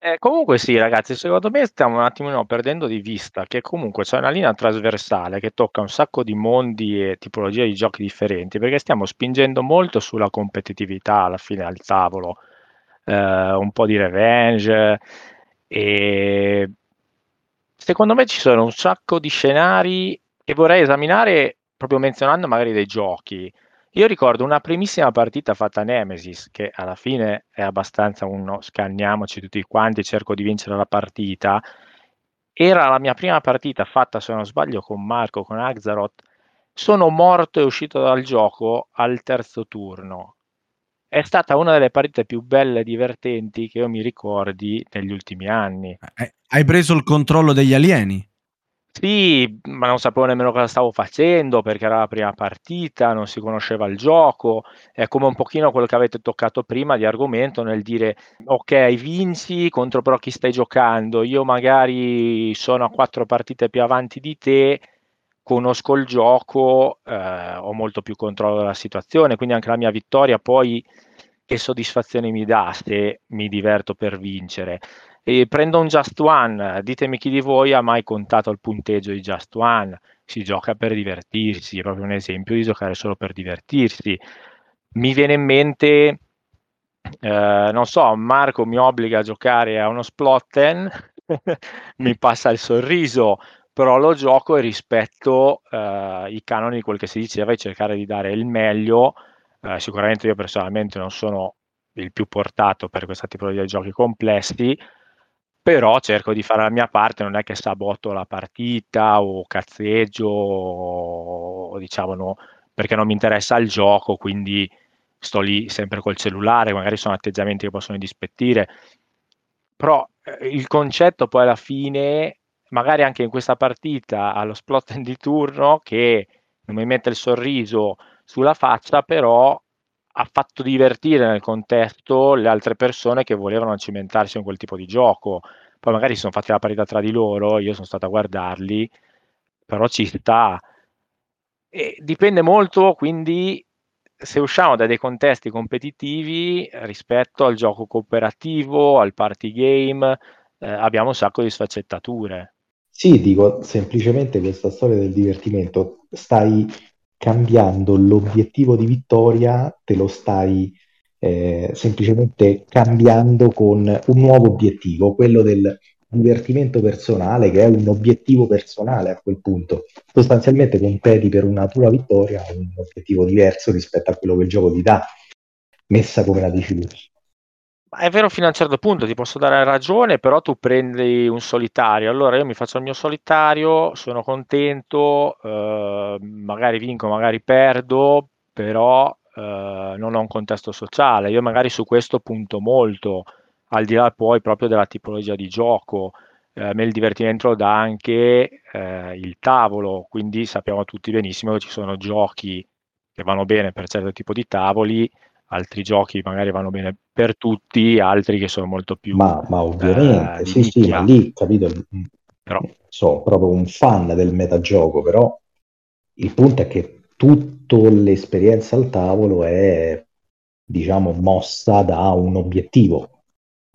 Eh, comunque sì ragazzi, secondo me stiamo un attimino perdendo di vista che comunque c'è una linea trasversale che tocca un sacco di mondi e tipologie di giochi differenti, perché stiamo spingendo molto sulla competitività alla fine al tavolo, eh, un po' di revenge, e secondo me ci sono un sacco di scenari che vorrei esaminare proprio menzionando magari dei giochi. Io ricordo una primissima partita fatta a Nemesis, che alla fine è abbastanza uno scanniamoci tutti quanti, cerco di vincere la partita. Era la mia prima partita fatta, se non sbaglio, con Marco, con Agzaroth. Sono morto e uscito dal gioco al terzo turno. È stata una delle partite più belle e divertenti che io mi ricordi negli ultimi anni. Hai preso il controllo degli alieni? Sì, ma non sapevo nemmeno cosa stavo facendo, perché era la prima partita, non si conosceva il gioco. È come un pochino quello che avete toccato prima di argomento, nel dire ok, vinci contro però chi stai giocando, io magari sono a quattro partite più avanti di te, conosco il gioco, eh, ho molto più controllo della situazione, quindi anche la mia vittoria poi che soddisfazione mi dà se mi diverto per vincere. E prendo un Just One, ditemi chi di voi ha mai contato il punteggio di Just One. Si gioca per divertirsi, è proprio un esempio di giocare solo per divertirsi. Mi viene in mente, eh, non so, Marco mi obbliga a giocare a uno Splotten, mi passa il sorriso, però lo gioco e rispetto eh, i canoni di quel che si diceva e cercare di dare il meglio. Eh, sicuramente io personalmente non sono il più portato per questa tipologia di giochi complessi, però cerco di fare la mia parte, non è che saboto la partita o cazzeggio o diciamo no, perché non mi interessa il gioco, quindi sto lì sempre col cellulare, magari sono atteggiamenti che possono dispettire, però eh, il concetto poi alla fine, magari anche in questa partita allo Splotter di turno che non mi mette il sorriso sulla faccia, però ha fatto divertire nel contesto le altre persone che volevano cimentarsi in quel tipo di gioco. Poi magari si sono fatti la parità tra di loro, io sono stato a guardarli, però ci sta. E dipende molto, quindi, se usciamo da dei contesti competitivi rispetto al gioco cooperativo, al party game, eh, abbiamo un sacco di sfaccettature. Sì, dico semplicemente questa storia del divertimento, stai cambiando l'obiettivo di vittoria, te lo stai eh, semplicemente cambiando con un nuovo obiettivo, quello del divertimento personale, che è un obiettivo personale a quel punto. Sostanzialmente competi per una tua vittoria, un obiettivo diverso rispetto a quello che il gioco ti dà, messa come la dici tu. Ma è vero fino a un certo punto, ti posso dare ragione, però tu prendi un solitario, allora io mi faccio il mio solitario, sono contento, eh, magari vinco, magari perdo, però eh, non ho un contesto sociale. Io magari su questo punto molto, al di là poi proprio della tipologia di gioco, eh, a me il divertimento lo dà anche eh, il tavolo, quindi sappiamo tutti benissimo che ci sono giochi che vanno bene per certo tipo di tavoli, altri giochi magari vanno bene per tutti, altri che sono molto più... Ma, ma ovviamente, eh, sì, sì, ma lì, capito, però... so proprio un fan del metagioco, però il punto è che tutta l'esperienza al tavolo è, diciamo, mossa da un obiettivo,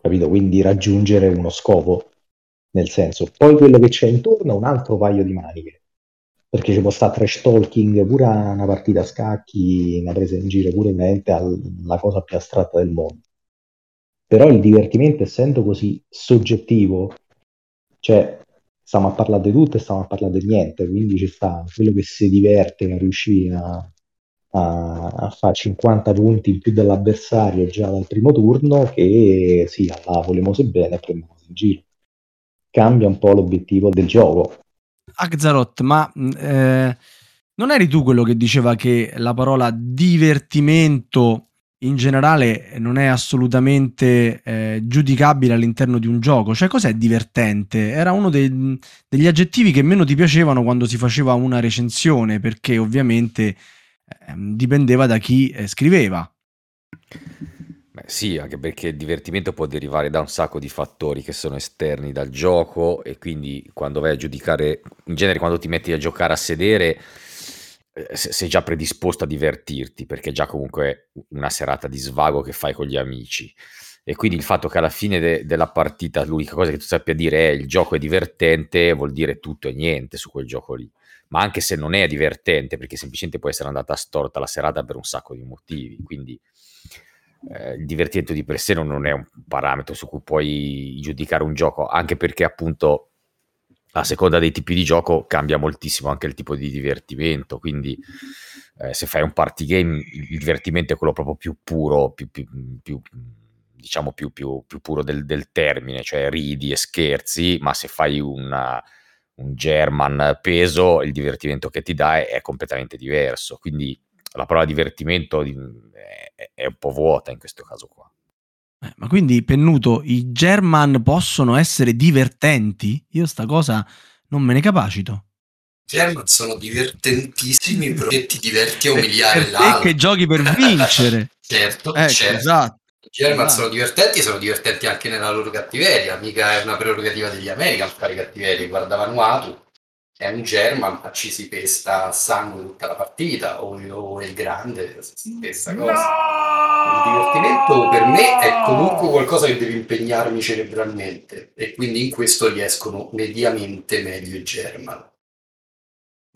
capito? Quindi raggiungere uno scopo, nel senso, poi quello che c'è intorno è un altro paio di maniche, perché ci può stare trash talking, pure una partita a scacchi, una presa in giro, pure veramente alla cosa più astratta del mondo. Però il divertimento, essendo così soggettivo, cioè stiamo a parlare di tutto e stiamo a parlare di niente, quindi ci sta quello che si diverte a riuscire a, a, a fare cinquanta punti in più dell'avversario già dal primo turno, che sì, alla volemo se bene e prendiamo in giro. Cambia un po' l'obiettivo del gioco. Agzaroth, ma eh, non eri tu quello che diceva che la parola divertimento in generale non è assolutamente eh, giudicabile all'interno di un gioco? Cioè, cos'è divertente? Era uno dei, degli aggettivi che meno ti piacevano quando si faceva una recensione, perché ovviamente eh, dipendeva da chi eh, scriveva. Beh, sì, anche perché il divertimento può derivare da un sacco di fattori che sono esterni dal gioco, e quindi quando vai a giudicare, in genere quando ti metti a giocare a sedere, eh, sei già predisposto a divertirti, perché è già comunque una serata di svago che fai con gli amici, e quindi il fatto che alla fine de- della partita l'unica cosa che tu sappia dire è il gioco è divertente vuol dire tutto e niente su quel gioco lì. Ma anche se non è divertente, perché semplicemente può essere andata storta la serata per un sacco di motivi, quindi... Eh, il divertimento di per sé non è un parametro su cui puoi giudicare un gioco, anche perché appunto a seconda dei tipi di gioco cambia moltissimo anche il tipo di divertimento. Quindi eh, se fai un party game il divertimento è quello proprio più puro, più, più, più diciamo più, più, più puro del, del termine, cioè ridi e scherzi. Ma se fai una, un German peso, il divertimento che ti dà è, è completamente diverso, quindi la parola divertimento è un po' vuota in questo caso qua. Eh, ma quindi, Pennuto, i German possono essere divertenti? Io sta cosa non me ne capacito. I German sono divertentissimi perché ti diverti a umiliare l'altro. E che giochi per vincere. certo, ecco, certo. Esatto. I German esatto. sono divertenti, sono divertenti anche nella loro cattiveria. Mica è una prerogativa degli American fare cattiveria. Guarda Vanuatu. È un German, ma ci si pesta sangue tutta la partita, o, o El Grande, stessa cosa. No! Il divertimento per me è comunque qualcosa che deve impegnarmi cerebralmente, e quindi in questo riescono mediamente meglio i German.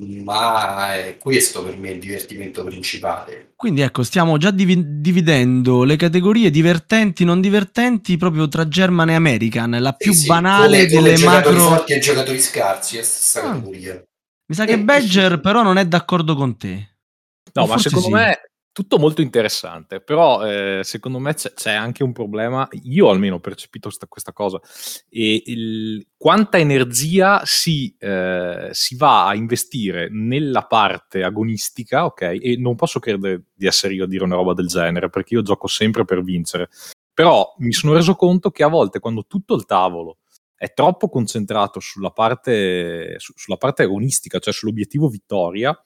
Ma è questo per me il divertimento principale. Quindi ecco, stiamo già div- dividendo le categorie divertenti, non divertenti, proprio tra German e American, la più sì, banale sì, come, delle come macro... giocatori forti e giocatori scarsi, è la stessa ah. categoria. Mi sa eh, che Badger sì. però non è d'accordo con te. No, o ma secondo sì. me tutto molto interessante, però eh, secondo me c'è, c'è anche un problema, io almeno ho percepito sta, questa cosa, e il, quanta energia si, eh, si va a investire nella parte agonistica, ok? E non posso credere di essere io a dire una roba del genere, perché io gioco sempre per vincere, però mi sono reso conto che a volte quando tutto il tavolo è troppo concentrato sulla parte, su, sulla parte agonistica, cioè sull'obiettivo vittoria,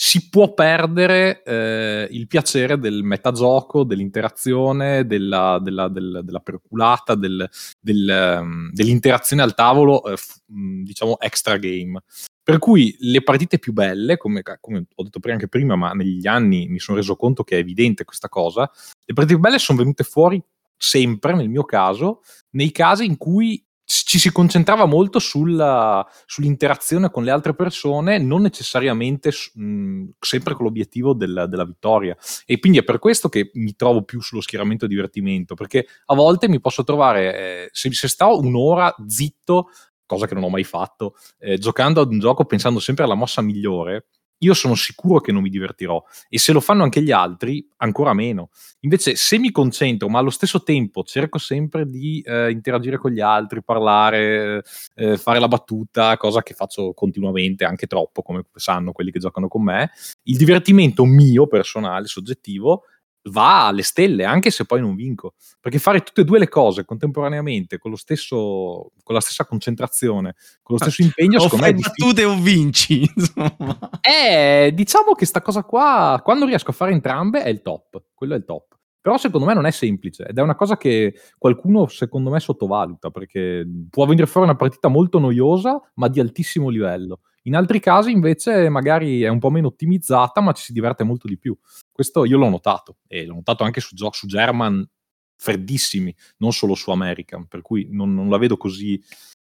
si può perdere eh, il piacere del metagioco, dell'interazione, della, della, della, della perculata, del, del, um, dell'interazione al tavolo, eh, f- diciamo extra game. Per cui le partite più belle, come, come ho detto prima anche prima, ma negli anni mi sono reso conto che è evidente questa cosa, le partite più belle sono venute fuori sempre, nel mio caso, nei casi in cui ci si concentrava molto sulla, sull'interazione con le altre persone, non necessariamente mh, sempre con l'obiettivo del, della vittoria, e quindi è per questo che mi trovo più sullo schieramento divertimento, perché a volte mi posso trovare eh, se, se stavo un'ora zitto, cosa che non ho mai fatto, eh, giocando ad un gioco pensando sempre alla mossa migliore, io sono sicuro che non mi divertirò, e se lo fanno anche gli altri, ancora meno. Invece se mi concentro, ma allo stesso tempo cerco sempre di eh, interagire con gli altri, parlare, eh, fare la battuta, cosa che faccio continuamente, anche troppo, come sanno quelli che giocano con me, il divertimento mio, personale, soggettivo, va alle stelle, anche se poi non vinco, perché fare tutte e due le cose contemporaneamente con lo stesso, con la stessa concentrazione, con lo stesso impegno, o fai battute o vinci, insomma. Eh, diciamo che sta cosa qua, quando riesco a fare entrambe è il top, quello è il top. Però secondo me non è semplice, ed è una cosa che qualcuno secondo me sottovaluta, perché può venire fuori una partita molto noiosa ma di altissimo livello. In altri casi invece magari è un po' meno ottimizzata, ma ci si diverte molto di più. Questo io l'ho notato, e l'ho notato anche su, su German freddissimi, non solo su American, per cui non, non la vedo così,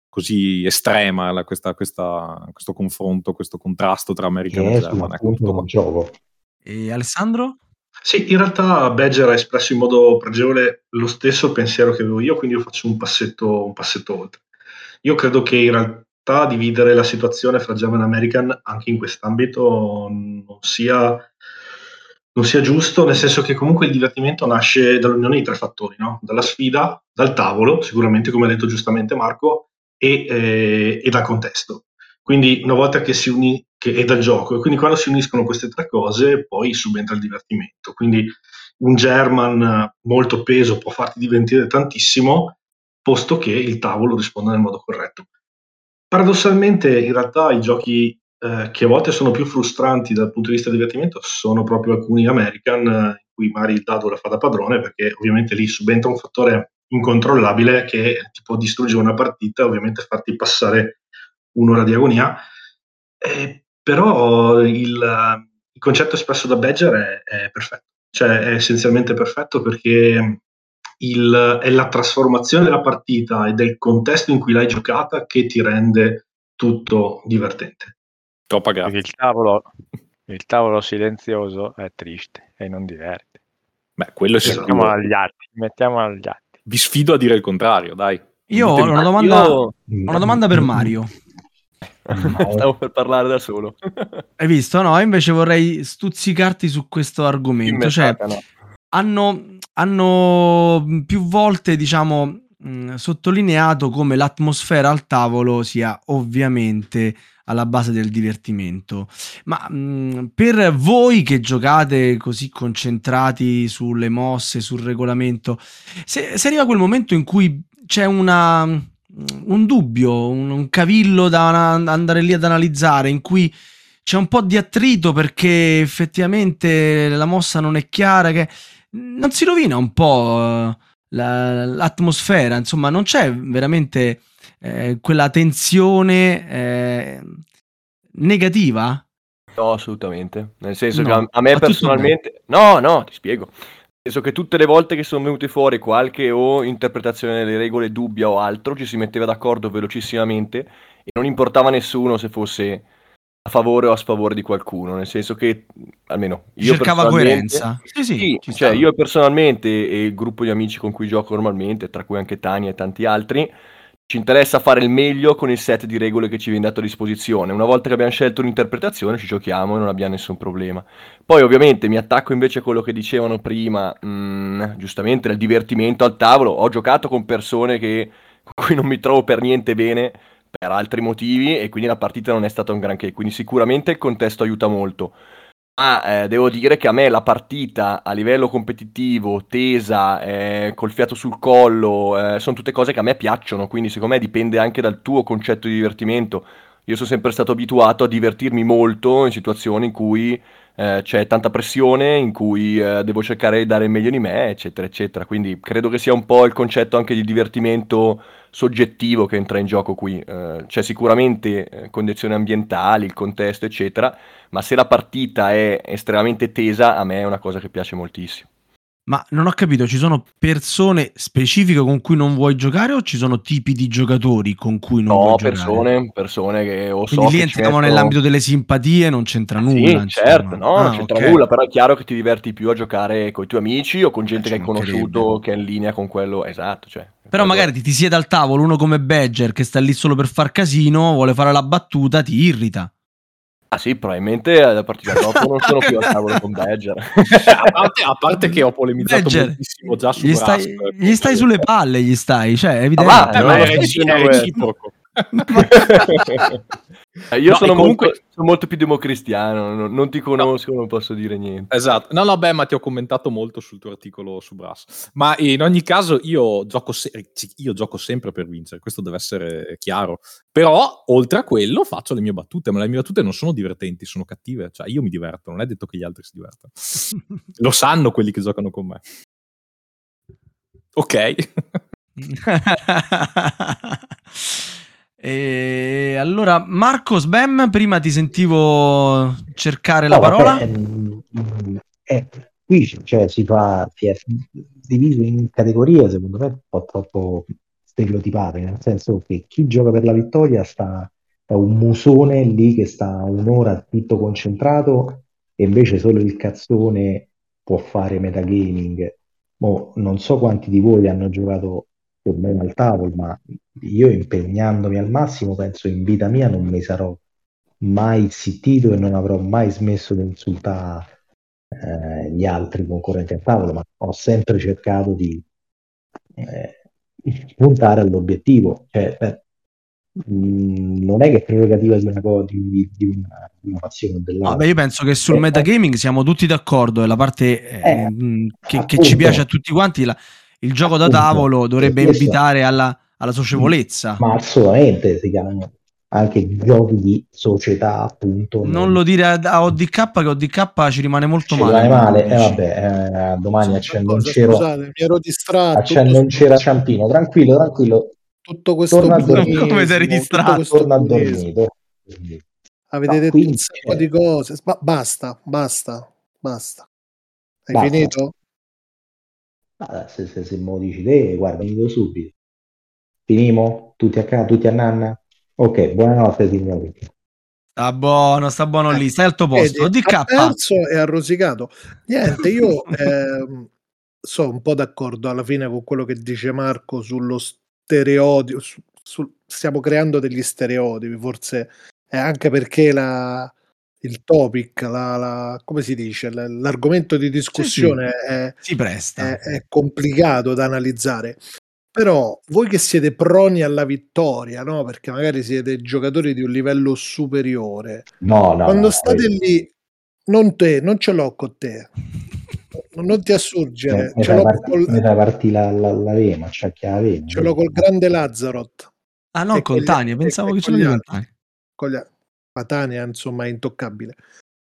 così estrema la, questa, questa, questo confronto, questo contrasto tra American eh, e German. Ecco, tutto gioco. E Alessandro? Sì, in realtà Badger ha espresso in modo pregevole lo stesso pensiero che avevo io, quindi io faccio un passetto, un passetto oltre. Io credo che in realtà a dividere la situazione fra German e American anche in quest'ambito non sia, non sia giusto, nel senso che comunque il divertimento nasce dall'unione di tre fattori, no? Dalla sfida, dal tavolo, sicuramente come ha detto giustamente Marco, e, eh, e dal contesto. Quindi una volta che si uni, che è dal gioco, e quindi quando si uniscono queste tre cose poi subentra il divertimento. Quindi un German molto peso può farti divertire tantissimo, posto che il tavolo risponda nel modo corretto. Paradossalmente in realtà i giochi eh, che a volte sono più frustranti dal punto di vista del divertimento sono proprio alcuni American, eh, in cui magari il dado la fa da padrone, perché ovviamente lì subentra un fattore incontrollabile che ti può distruggere una partita, ovviamente farti passare un'ora di agonia, eh, però il, il concetto espresso da Badger è, è perfetto, cioè è essenzialmente perfetto, perché Il, è la trasformazione della partita e del contesto in cui l'hai giocata che ti rende tutto divertente. Troppo grazie. Il tavolo, il tavolo silenzioso è triste e non diverte. Beh, quello è sicuro. Mettiamo agli atti, mettiamo agli atti. Vi sfido a dire il contrario, dai. Io ho una, domanda, io ho una domanda per Mario. No. Stavo per parlare da solo. Hai visto? No, invece vorrei stuzzicarti su questo argomento. Cioè, no. hanno... hanno più volte, diciamo, mh, sottolineato come l'atmosfera al tavolo sia ovviamente alla base del divertimento. Ma mh, per voi che giocate così concentrati sulle mosse, sul regolamento, se, se arriva quel momento in cui c'è una, un dubbio, un, un cavillo da una, andare lì ad analizzare, in cui c'è un po' di attrito perché effettivamente la mossa non è chiara, che... non si rovina un po' la, l'atmosfera, insomma, non c'è veramente eh, quella tensione eh, negativa? No, assolutamente, nel senso no, che a, a me a personalmente, no no, ti spiego, nel senso che tutte le volte che sono venuti fuori qualche o interpretazione delle regole dubbia o altro, ci si metteva d'accordo velocissimamente e non importava a nessuno se fosse a favore o a sfavore di qualcuno, nel senso che almeno io cercava coerenza. Sì, sì, sì, cioè io personalmente e il gruppo di amici con cui gioco normalmente, tra cui anche Tania e tanti altri, ci interessa fare il meglio con il set di regole che ci viene dato a disposizione. Una volta che abbiamo scelto un'interpretazione ci giochiamo e non abbiamo nessun problema. Poi ovviamente mi attacco invece a quello che dicevano prima, mh, giustamente, del divertimento al tavolo. Ho giocato con persone che, con cui non mi trovo per niente bene per altri motivi, e quindi la partita non è stata un granché, quindi sicuramente il contesto aiuta molto, ma eh, devo dire che a me la partita a livello competitivo, tesa, eh, col fiato sul collo, eh, sono tutte cose che a me piacciono, quindi secondo me dipende anche dal tuo concetto di divertimento. Io sono sempre stato abituato a divertirmi molto in situazioni in cui eh, c'è tanta pressione, in cui eh, devo cercare di dare il meglio di me, eccetera, eccetera. Quindi credo che sia un po' il concetto anche di divertimento soggettivo che entra in gioco qui. Eh, c'è sicuramente eh, condizioni ambientali, il contesto, eccetera, ma se la partita è estremamente tesa, a me è una cosa che piace moltissimo. Ma non ho capito, ci sono persone specifiche con cui non vuoi giocare o ci sono tipi di giocatori con cui non no, vuoi persone, giocare? No, persone che o quindi so lì entriamo certo... nell'ambito delle simpatie, non c'entra nulla. Sì, certo, no, ah, non c'entra okay. nulla, però è chiaro che ti diverti più a giocare con i tuoi amici o con gente eh, che hai conosciuto, che è in linea con quello, esatto, cioè. Però magari ti, ti siede al tavolo uno come Badger che sta lì solo per far casino, vuole fare la battuta, ti irrita. Ah sì, probabilmente la partita dopo non sono più a tavolo con Badger. a, parte, a parte che ho polemizzato Badger, moltissimo già su gli Brass. Stai, gli stai sulle palle, gli stai, cioè è evidente. Ah, ma, no, è reciproco. Io no, sono, comunque... molto, sono molto più democristiano, non, non ti conosco, no. non posso dire niente. Esatto, no, no, beh, ma ti ho commentato molto sul tuo articolo su Brass. Ma in ogni caso io gioco, se- io gioco sempre per vincere, questo deve essere chiaro. Però, oltre a quello, faccio le mie battute, ma le mie battute non sono divertenti, sono cattive. Cioè, io mi diverto, non è detto che gli altri si divertano. Lo sanno quelli che giocano con me. Ok. E allora Marco Sbem, prima ti sentivo cercare no, la parola vabbè, eh, qui cioè, si fa si è diviso in categorie, secondo me un po' troppo stereotipate, nel senso che chi gioca per la vittoria sta, sta un musone lì che sta un'ora tutto concentrato e invece solo il cazzone può fare metagaming. Mo, non so quanti di voi hanno giocato per me al tavolo, ma io impegnandomi al massimo penso in vita mia non mi sarò mai zittito e non avrò mai smesso di insultare eh, gli altri concorrenti al tavolo, ma ho sempre cercato di eh, puntare all'obiettivo, cioè, beh, mh, non è che è prerogativa di una cosa di, di una, di una passione o dell'altra. No, beh, io penso che sul eh, metagaming siamo tutti d'accordo, è la parte eh, eh, che, che ci piace a tutti quanti, la il gioco da tavolo dovrebbe invitare alla, alla socievolezza. Ma assolutamente, si chiamano anche giochi di società, appunto. Non, non... lo dire a, a O D K, che O D K ci rimane molto ci male. male. Eh, vabbè, eh, domani accendo un cero. Scusate, mi ero distratto. Accendo un cero a Ciampino, tranquillo, tranquillo. Tutto questo torna a dormire, come sei distratto? Torna a dormire. Avete detto un sacco di cose. Basta, basta, basta. Hai basta. finito? Ah, se, se, se me lo dici te, guarda, mi do subito. Finimo? Tutti a casa, tutti a nanna? Ok, buonanotte signori. Sta buono, sta buono lì, stai al tuo posto. O D K e arrosicato. Niente, io eh, sono un po' d'accordo alla fine con quello che dice Marco sullo stereotipo. Su, su, stiamo creando degli stereotipi, forse è anche perché la, il topic, la, la, come si dice, la, l'argomento di discussione sì, sì. È, si presta. È, è complicato da analizzare, però voi che siete proni alla vittoria, no? Perché magari siete giocatori di un livello superiore, no, no, quando no, state no. lì, non te, non ce l'ho con te, non ti assurgere, eh, ce l'ho parti, col... parti la, la, la vema, cioè la vema, ce l'ho col grande Agzaroth. Ah no, e con Tania, pensavo che ce l'ho con gli altri. Tania, insomma, è intoccabile.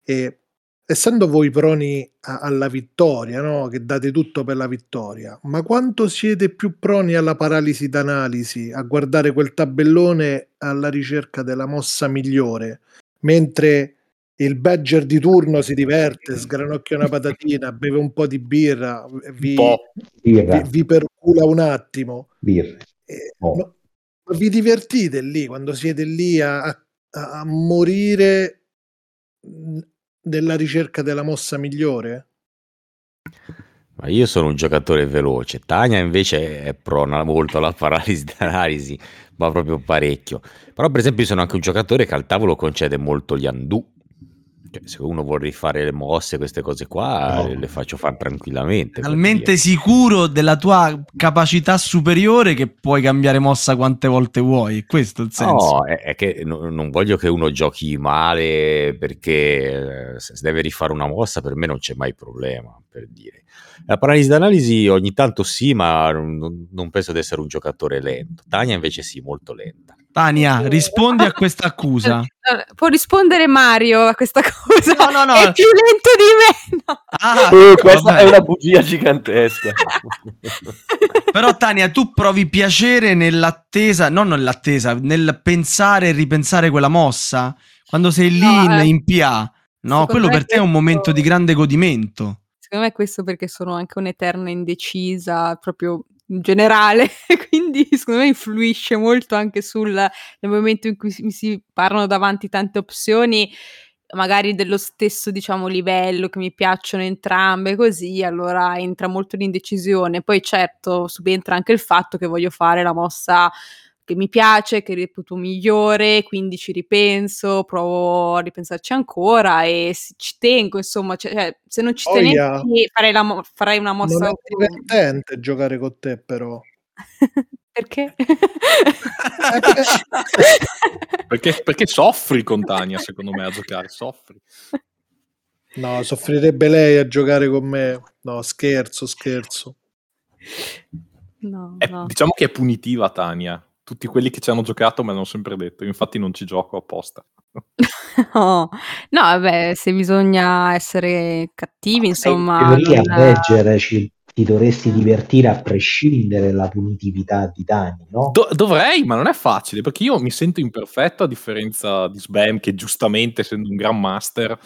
E essendo voi proni a, alla vittoria, no? Che date tutto per la vittoria, ma quanto siete più proni alla paralisi d'analisi, a guardare quel tabellone alla ricerca della mossa migliore, mentre il Badger di turno si diverte, sgranocchia una patatina, beve un po' di birra, vi, po'. Birra. vi, vi percula un attimo. Birra. E, oh. no, vi divertite lì quando siete lì a, a a morire della ricerca della mossa migliore? Ma io sono un giocatore veloce, Tania invece è prona molto alla paralisi d'analisi, ma proprio parecchio. Però per esempio io sono anche un giocatore che al tavolo concede molto gli undo, cioè, se uno vuole rifare le mosse, queste cose qua no. le faccio fare tranquillamente. Talmente sicuro della tua capacità superiore che puoi cambiare mossa quante volte vuoi, questo è il senso. No, è, è che no, non voglio che uno giochi male, perché se deve rifare una mossa per me non c'è mai problema, per dire. La paralisi d'analisi ogni tanto sì, ma non, non penso di essere un giocatore lento. Tania invece sì, molto lenta. Tania, rispondi a questa accusa. Può rispondere Mario a questa cosa? No, no, no. È più lento di me. No. Ah, eh, questa vabbè. è una bugia gigantesca. Però Tania, tu provi piacere nell'attesa, non nell'attesa, nel pensare e ripensare quella mossa quando sei lì no, in, eh. in P A, no? Quello per te è un momento di grande godimento. secondo me è questo, perché sono anche un'eterna indecisa proprio in generale, quindi secondo me influisce molto anche sul nel momento in cui mi si parlano davanti tante opzioni magari dello stesso, diciamo, livello, che mi piacciono entrambe, così allora entra molto l'indecisione. Poi certo subentra anche il fatto che voglio fare la mossa che mi piace, che reputo migliore, quindi ci ripenso, provo a ripensarci ancora e ci tengo, insomma, cioè, se non ci oh tenessi yeah. farei, la mo- farei una mossa. Non è divertente giocare con te, però. Perché? perché? Perché soffri con Tania, secondo me, a giocare, soffri. No, soffrirebbe lei a giocare con me. No, scherzo, scherzo. No, è, no. Diciamo che è punitiva Tania. Tutti quelli che ci hanno giocato me l'hanno sempre detto, io infatti non ci gioco apposta. No, no, vabbè, se bisogna essere cattivi, insomma... Lì non... a Badger ci, ti dovresti divertire a prescindere dalla punitività di Dani, no? Do- dovrei, ma non è facile, perché io mi sento imperfetto, a differenza di Sbam, che giustamente, essendo un gran master,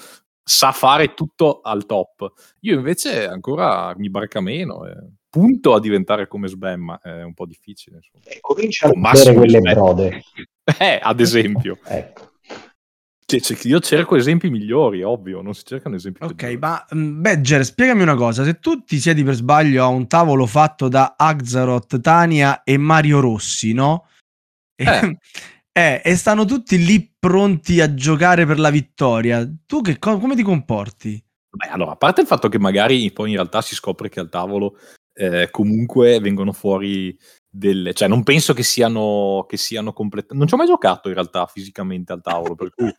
sa fare tutto al top. Io invece ancora mi barca meno, eh. Punto a diventare come Sbam, ma è un po' difficile. Eh, comincia a vedere quelle prode. Eh, ad esempio. Ecco. Cioè, io cerco esempi migliori, ovvio, non si cercano esempi okay, migliori. Ok, ma Badger, spiegami una cosa. Se tu ti siedi per sbaglio a un tavolo fatto da Agzaroth, Tania e Mario Rossi, no? Eh. eh, e stanno tutti lì pronti a giocare per la vittoria. Tu che co- come ti comporti? Beh, allora, a parte il fatto che magari poi in realtà si scopre che al tavolo Eh, comunque vengono fuori delle, cioè non penso che siano che siano completamente, non ci ho mai giocato in realtà fisicamente al tavolo, per cui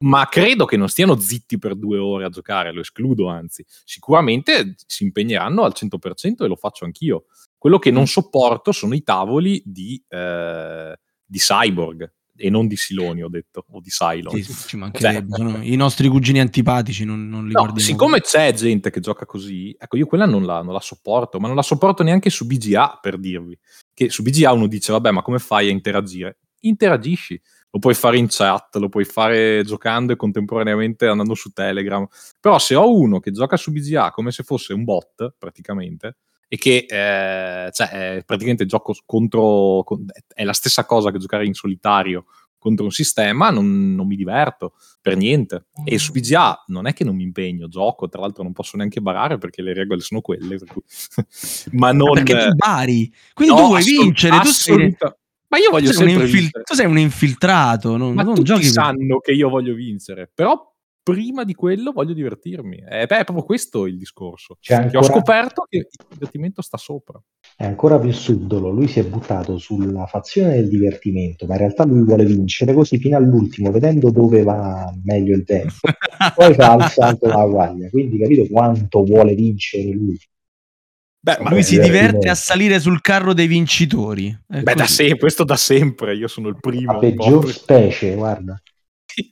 ma credo che non stiano zitti per due ore a giocare, lo escludo, anzi sicuramente si impegneranno al cento per cento e lo faccio anch'io. Quello che non sopporto sono i tavoli di eh, di Cyborg e non di Siloni, ho detto, o di Cylon. Sì, ci mancherebbe, cioè, sono i nostri cugini antipatici, non, non li no, guardiamo. Siccome c'è gente che gioca così, ecco, io quella non la, non la sopporto, ma non la sopporto neanche su B G A, per dirvi. Che su B G A uno dice, vabbè, ma come fai a interagire? Interagisci, lo puoi fare in chat, lo puoi fare giocando e contemporaneamente andando su Telegram. Però se ho uno che gioca su B G A come se fosse un bot, praticamente, e che eh, cioè, praticamente gioco contro, è la stessa cosa che giocare in solitario contro un sistema, non, non mi diverto per niente. E su B G A non è che non mi impegno, gioco, tra l'altro non posso neanche barare perché le regole sono quelle, per cui... ma non perché tu bari, quindi no, tu vuoi assolut- vincere assolut- tu sei... ma io voglio sei sempre infil- tu sei un infiltrato, non, ma non tutti giochi sanno per... che io voglio vincere, però prima di quello voglio divertirmi. Eh, beh, è proprio questo il discorso. Cioè, ancora... Ho scoperto che il divertimento sta sopra. È ancora più subdolo. Lui si è buttato sulla fazione del divertimento, ma in realtà lui vuole vincere così fino all'ultimo, vedendo dove va meglio il tempo. Poi fa il salto dalla guaglia. Quindi capito quanto vuole vincere lui. Beh, ma lui si diverte a salire sul carro dei vincitori. È beh, da se- questo da sempre. Io sono il primo. La peggior specie, guarda.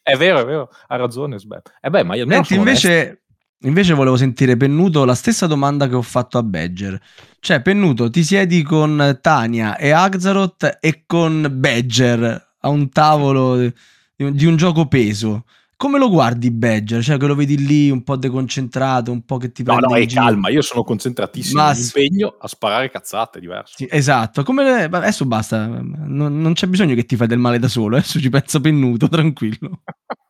È vero, è vero, ha ragione. Sbam. Eh beh, ma io Senti, invece, invece volevo sentire Pennuto la stessa domanda che ho fatto a Badger. Cioè, Pennuto, ti siedi con Tania e Agzaroth e con Badger a un tavolo di un gioco peso. Come lo guardi Badger? Cioè, che lo vedi lì un po' deconcentrato, un po' che ti prende. No, no, è calma, io sono concentratissimo, ma... mi impegno a sparare cazzate, diverso. Sì, esatto, come... adesso basta, non, non c'è bisogno che ti fai del male da solo, adesso ci pensa Pennuto, tranquillo.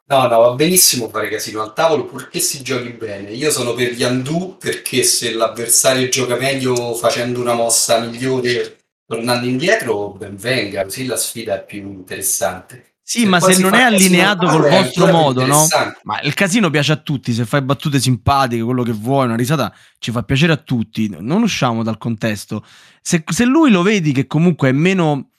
No, no, va benissimo fare casino al tavolo, purché si giochi bene. Io sono per gli undo, perché se l'avversario gioca meglio facendo una mossa migliore, tornando indietro, ben venga, così la sfida è più interessante. Sì, se ma se non è allineato casino, col vostro modo, no? Ma il casino piace a tutti, se fai battute simpatiche, quello che vuoi, una risata, ci fa piacere a tutti, non usciamo dal contesto. Se, se lui lo vedi che comunque è meno,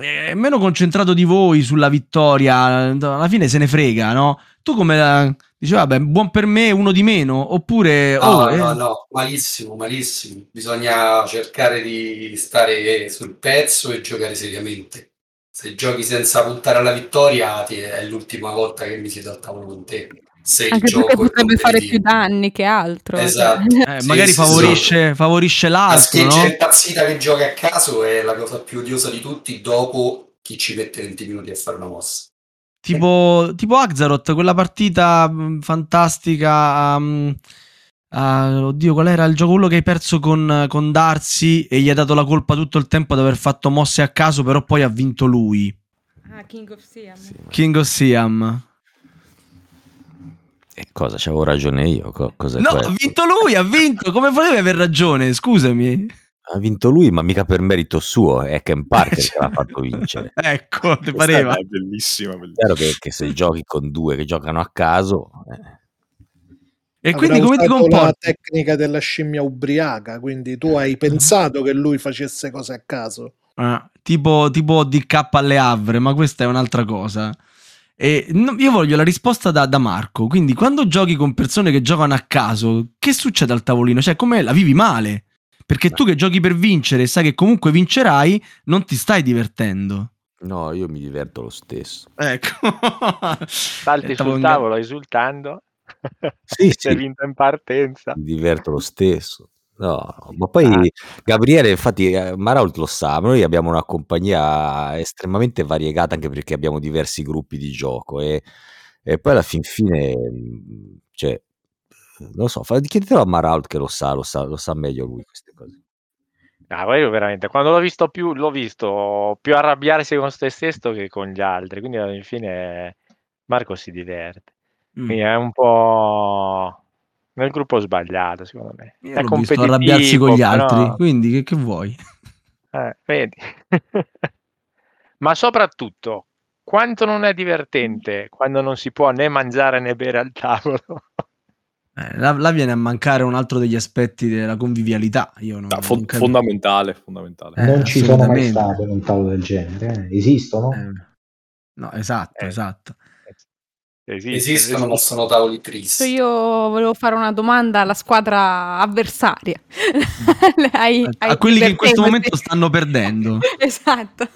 è meno concentrato di voi sulla vittoria, alla fine se ne frega, no? Tu come dici, vabbè, buon per me, uno di meno, oppure... No, oh, no, eh... no, no, malissimo, malissimo. Bisogna cercare di stare sul pezzo e giocare seriamente. Se giochi senza puntare alla vittoria, ti è l'ultima volta che mi siedo al tavolo con te. Se anche perché potrebbe fare più danni che altro. Esatto. Cioè. Eh, sì, magari sì, favorisce, sì. favorisce l'altro, la no? La scheggia impazzita che gioca a caso è la cosa più odiosa di tutti dopo chi ci mette venti minuti a fare una mossa. Tipo, eh. tipo Agzaroth, quella partita fantastica... Um... Uh, oddio, qual era il gioco? Quello che hai perso con, con Darcy e gli ha dato la colpa tutto il tempo di aver fatto mosse a caso, però poi ha vinto lui. Ah, King of Siam. Sì, ma... King of Siam. E cosa? C'avevo ragione io? Co- cos'è no, questo? Ha vinto lui, ha vinto. Come potevi aver ragione? Scusami. Ha vinto lui, ma mica per merito suo. È Ken Parker che l'ha fatto vincere. Ecco, ti pareva. È bellissima. È chiaro che, che se giochi con due che giocano a caso... Eh. E avrà quindi come ti comporti? La tecnica della scimmia ubriaca, quindi tu hai pensato che lui facesse cose a caso. Ah, tipo, tipo D K alle Havre, ma questa è un'altra cosa. E no, io voglio la risposta da, da Marco. Quindi quando giochi con persone che giocano a caso, che succede al tavolino? Cioè, come la vivi male? Perché tu che giochi per vincere e sai che comunque vincerai, non ti stai divertendo. No, io mi diverto lo stesso. Ecco. Salti sul tavolo esultando. Sì, sì, vinto in partenza, mi diverto lo stesso. No, ma poi Gabriele, infatti Marault lo sa, noi abbiamo una compagnia estremamente variegata, anche perché abbiamo diversi gruppi di gioco e, e poi alla fin fine, cioè, non lo so, chiedetelo a Marault che lo sa, lo sa, lo sa meglio lui queste cose. No, io veramente quando l'ho visto più l'ho visto più arrabbiarsi con se stesso che con gli altri, quindi alla fine Marco si diverte. Quindi è un po' nel gruppo sbagliato, secondo me. Io è competitivo, visto arrabbiarsi con gli altri, però... quindi che, che vuoi? Eh, vedi. Ma soprattutto, quanto non è divertente quando non si può né mangiare né bere al tavolo? Eh, là, là viene a mancare un altro degli aspetti della convivialità. Io non, da, fo- non fondamentale, fondamentale. Eh, non ci sono mai state un tavolo del genere, eh? Esistono? Eh, no, esatto, eh. esatto. Esiste, esistono, ma sono tavoli tristi. Io volevo fare una domanda alla squadra avversaria, ai, a, ai a quelli che in questo momento stanno perdendo. Esatto.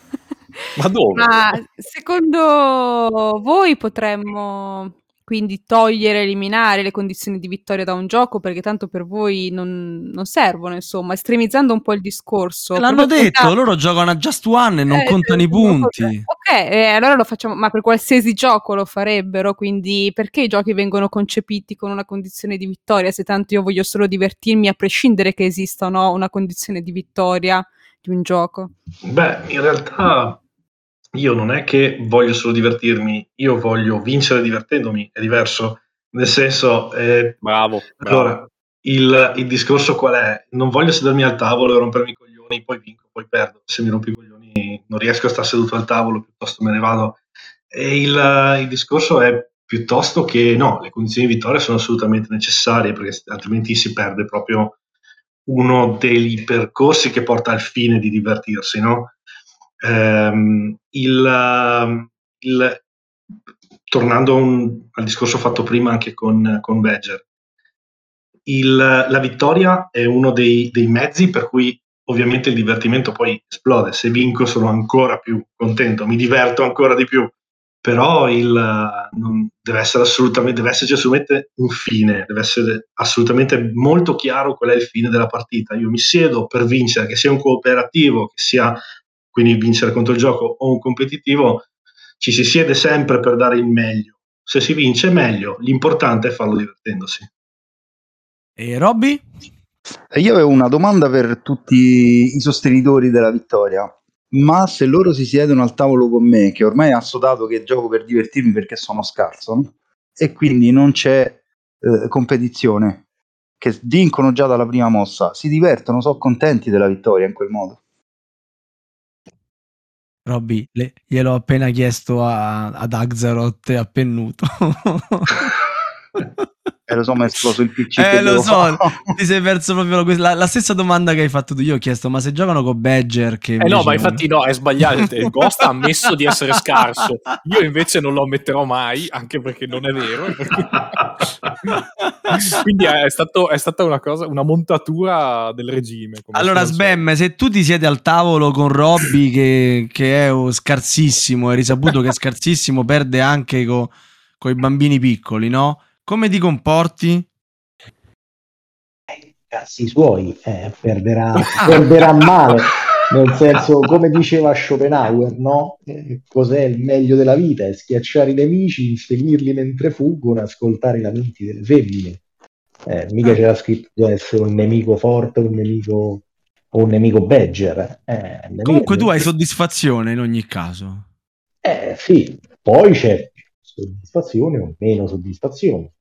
Ma dove? Ma secondo voi potremmo quindi togliere, eliminare le condizioni di vittoria da un gioco, perché tanto per voi non, non servono, insomma, estremizzando un po' il discorso. L'hanno detto, contare... loro giocano a Just One e non eh, contano eh, i punti. Ok, eh, allora lo facciamo, ma per qualsiasi gioco lo farebbero, quindi perché i giochi vengono concepiti con una condizione di vittoria, se tanto io voglio solo divertirmi a prescindere che esista o no una condizione di vittoria di un gioco? Beh, in realtà... io non è che voglio solo divertirmi, io voglio vincere divertendomi, è diverso. Nel senso, eh, bravo, bravo. Allora, il, il discorso qual è? Non voglio sedermi al tavolo e rompermi i coglioni, poi vinco, poi perdo. Se mi rompo i coglioni non riesco a stare seduto al tavolo, piuttosto me ne vado. E il, il discorso è piuttosto che no, le condizioni di vittoria sono assolutamente necessarie, perché altrimenti si perde proprio uno dei percorsi che porta al fine di divertirsi, no? Um, il, il, tornando un, al discorso fatto prima anche con, con Badger, il, la vittoria è uno dei, dei mezzi per cui ovviamente il divertimento poi esplode. Se vinco sono ancora più contento, mi diverto ancora di più, però il, non, deve essere assolutamente, deve esserci assolutamente un fine, deve essere assolutamente molto chiaro qual è il fine della partita. Io mi siedo per vincere, che sia un cooperativo, che sia quindi vincere contro il gioco o un competitivo, ci si siede sempre per dare il meglio. Se si vince meglio, l'importante è farlo divertendosi. E Robby? Io avevo una domanda per tutti i sostenitori della vittoria, ma se loro si siedono al tavolo con me, che ormai è assodato che gioco per divertirmi perché sono scarso, no? E quindi non c'è eh, competizione, che vincono già dalla prima mossa, si divertono, sono contenti della vittoria in quel modo. Robby, le, gliel'ho appena chiesto a, ad Agzaroth e a Pennuto. Eh, lo so, ma è esploso il P C. Eh, lo so, ti sei perso proprio la, la stessa domanda che hai fatto tu. Io ho chiesto, ma se giocano con Badger che... Eh no, ma infatti no, è sbagliato. Il Ghost ha ammesso di essere scarso. Io invece non lo ammetterò mai, anche perché non è vero. Perché... Quindi è, stato, è stata una cosa, una montatura del regime. Come allora, Sbem, se tu ti siedi al tavolo con Robby che, che è oh, scarsissimo, hai risaputo che è scarsissimo, perde anche con i bambini piccoli, no? Come ti comporti? Eh, cazzi suoi, eh, perderà, perderà male, nel senso, come diceva Schopenhauer, no? Eh, cos'è il meglio della vita? È schiacciare i nemici, inseguirli mentre fuggono, ascoltare i lamenti delle femmine. eh, mica c'era scritto di essere un nemico forte, un nemico o un nemico badger. Eh, nemico, comunque tu hai soddisfazione in ogni caso. Eh sì, poi c'è soddisfazione o meno soddisfazione,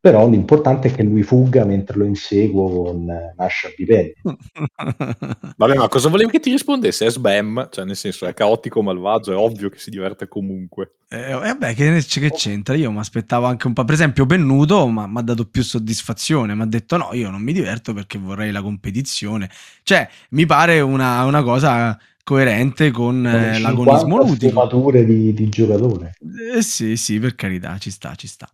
però l'importante è che lui fugga mentre lo inseguo con ascia di pelle. Vabbè, ma cosa volevi che ti rispondesse? È sbam, cioè nel senso è caotico, malvagio, è ovvio che si diverte comunque. Eh, vabbè, che, che c'entra? Io mi aspettavo anche un po', per esempio Pennuto mi ha dato più soddisfazione, mi ha detto no, io non mi diverto perché vorrei la competizione, cioè mi pare una, una cosa coerente con eh, l'agonismo ludico. Sfumature di, di giocatore. Eh, sì, sì, per carità, ci sta, ci sta.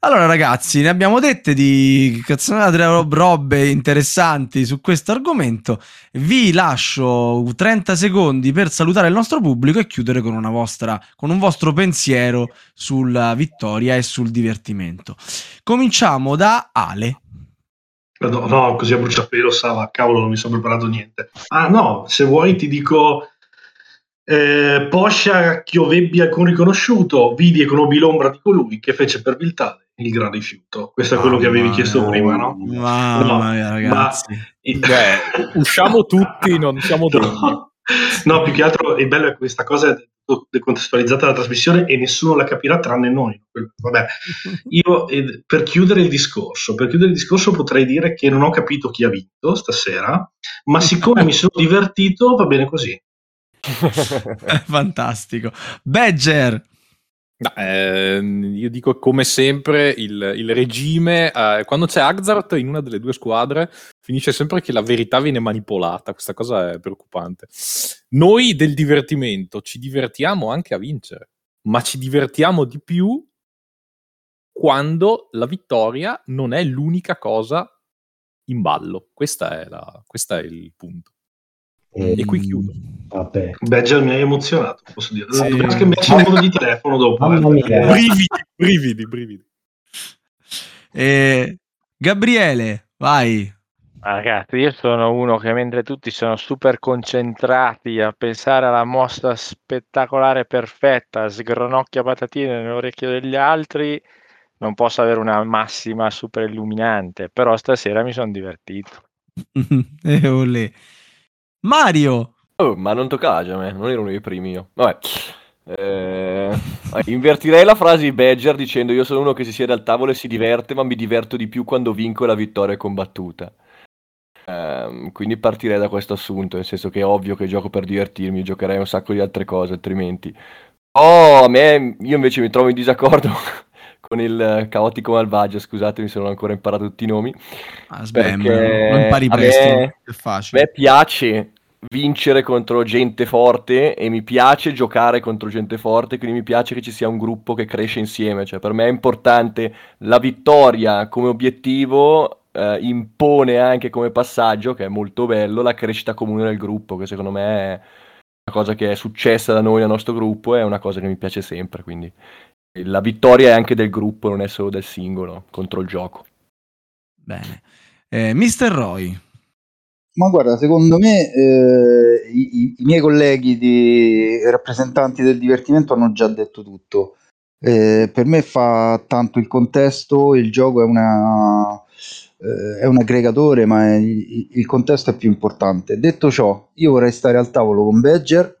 Allora ragazzi, ne abbiamo dette di cazzonate, robe interessanti su questo argomento. Vi lascio trenta secondi per salutare il nostro pubblico e chiudere con una vostra, con un vostro pensiero sulla vittoria e sul divertimento. Cominciamo da Ale. No, no, così a bruciapelo, Sava, cavolo, non mi sono preparato niente. Ah no, se vuoi ti dico... Eh, Poscia Chiovebbi alcun riconosciuto, vidi e conobbi l'ombra di colui che fece per viltare il gran rifiuto. Questo è quello oh, che avevi chiesto mia, prima, no? Mamma no, mia, ragazzi. Ma... Beh, usciamo tutti, non siamo tutti. No, no, più che altro il bello è questa cosa è decontestualizzata dalla trasmissione e nessuno la capirà tranne noi. Vabbè, io per chiudere il discorso, per chiudere il discorso potrei dire che non ho capito chi ha vinto stasera, ma siccome mi sono divertito va bene così. Fantastico. Badger. No, eh, io dico come sempre il, il regime eh, quando c'è Agzaroth in una delle due squadre finisce sempre che la verità viene manipolata, questa cosa è preoccupante. Noi del divertimento ci divertiamo anche a vincere, ma ci divertiamo di più quando la vittoria non è l'unica cosa in ballo, questa è la, questa è il punto. E, e qui chiudo. Vabbè. Badger mi hai emozionato, posso dire. Sì. Dobbiamo scambiarci il numero di telefono dopo. Brividi, brividi, brividi. Eh, Gabriele, vai. Ragazzi, io sono uno che mentre tutti sono super concentrati a pensare alla mossa spettacolare perfetta, sgranocchia patatine nell'orecchio degli altri, non posso avere una massima super illuminante, però stasera mi sono divertito. E olè. Mario! Oh, ma non toccava già a me, non ero uno dei primi io. Vabbè. Eh, invertirei la frase di Badger dicendo io sono uno che si siede al tavolo e si diverte, ma mi diverto di più quando vinco e la vittoria è combattuta. Eh, quindi partirei da questo assunto, nel senso che è ovvio che gioco per divertirmi, giocherei un sacco di altre cose, altrimenti. Oh, a me, io invece mi trovo in disaccordo con il caotico malvagio, scusatemi se non ho ancora imparato tutti i nomi. Ah, sbem, non impari presto, me, è facile. A me piace vincere contro gente forte e mi piace giocare contro gente forte, quindi mi piace che ci sia un gruppo che cresce insieme, cioè per me è importante la vittoria come obiettivo, eh, impone anche come passaggio, che è molto bello, la crescita comune del gruppo, che secondo me è una cosa che è successa da noi, dal nostro gruppo, è una cosa che mi piace sempre, quindi... La vittoria è anche del gruppo, non è solo del singolo, contro il gioco. Bene. Eh, mister Roy. Ma guarda, secondo me eh, i, i miei colleghi di rappresentanti del divertimento hanno già detto tutto. Eh, per me fa tanto il contesto, il gioco è, una, eh, è un aggregatore, ma è, il contesto è più importante. Detto ciò, io vorrei stare al tavolo con Badger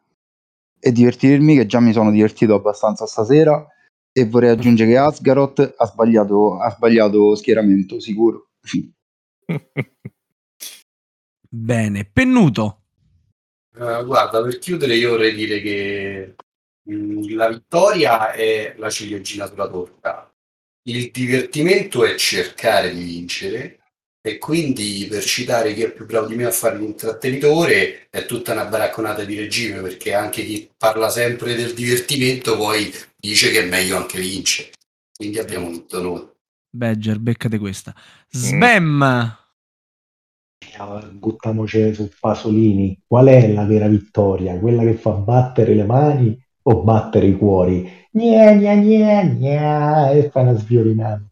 e divertirmi, che già mi sono divertito abbastanza stasera. E vorrei aggiungere che Asgaroth ha sbagliato, ha sbagliato schieramento, sicuro. Bene, Pennuto. Uh, guarda, per chiudere io vorrei dire che mh, la vittoria è la ciliegina sulla torta. Il divertimento è cercare di vincere e quindi, per citare chi è più bravo di me a fare l'intrattenitore, è tutta una baracconata di regime, perché anche chi parla sempre del divertimento poi dice che è meglio anche vince, quindi abbiamo tutto noi. Badger, beccate questa. Sbam! Mm. Buttiamoci su Pasolini. Qual è la vera vittoria? Quella che fa battere le mani o battere i cuori? Gna gna gna gna, e fa una sviolinata.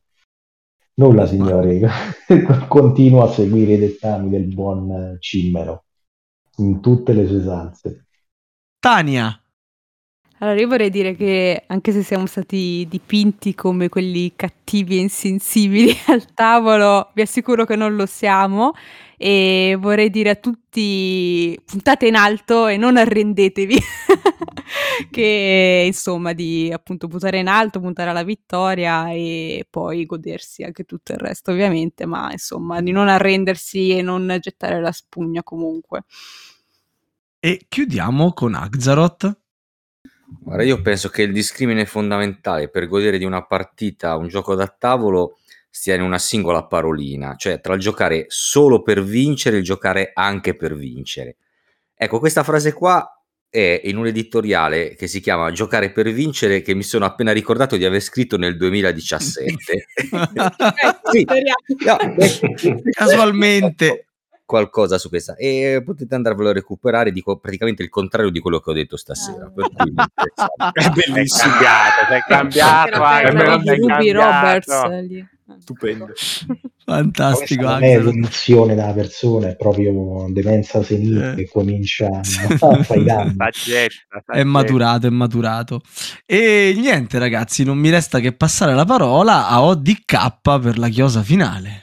Nulla, signore. Continuo a seguire i dettami del buon Cimmero in tutte le sue salse. Tania. Allora io vorrei dire che anche se siamo stati dipinti come quelli cattivi e insensibili al tavolo, vi assicuro che non lo siamo, e vorrei dire a tutti: puntate in alto e non arrendetevi, che insomma di appunto puntare in alto, puntare alla vittoria e poi godersi anche tutto il resto ovviamente, ma insomma di non arrendersi e non gettare la spugna comunque. E chiudiamo con Agzaroth. Guarda, io penso che il discrimine fondamentale per godere di una partita, un gioco da tavolo, stia in una singola parolina, cioè tra il giocare solo per vincere e il giocare anche per vincere. Ecco, questa frase qua è in un editoriale che si chiama Giocare per vincere, che mi sono appena ricordato di aver scritto nel duemiladiciassette. Sì, no, casualmente qualcosa su questa, e potete andarvelo a recuperare, dico praticamente il contrario di quello che ho detto stasera. Per cui è bellissimo, è cambiato, è Ruby Roberts, stupendo, fantastico. Non è l'evoluzione della persona, è proprio demenza senile eh. che comincia a fare danni. È maturato, è maturato. E niente ragazzi, non mi resta che passare la parola a O D K per la chiosa finale.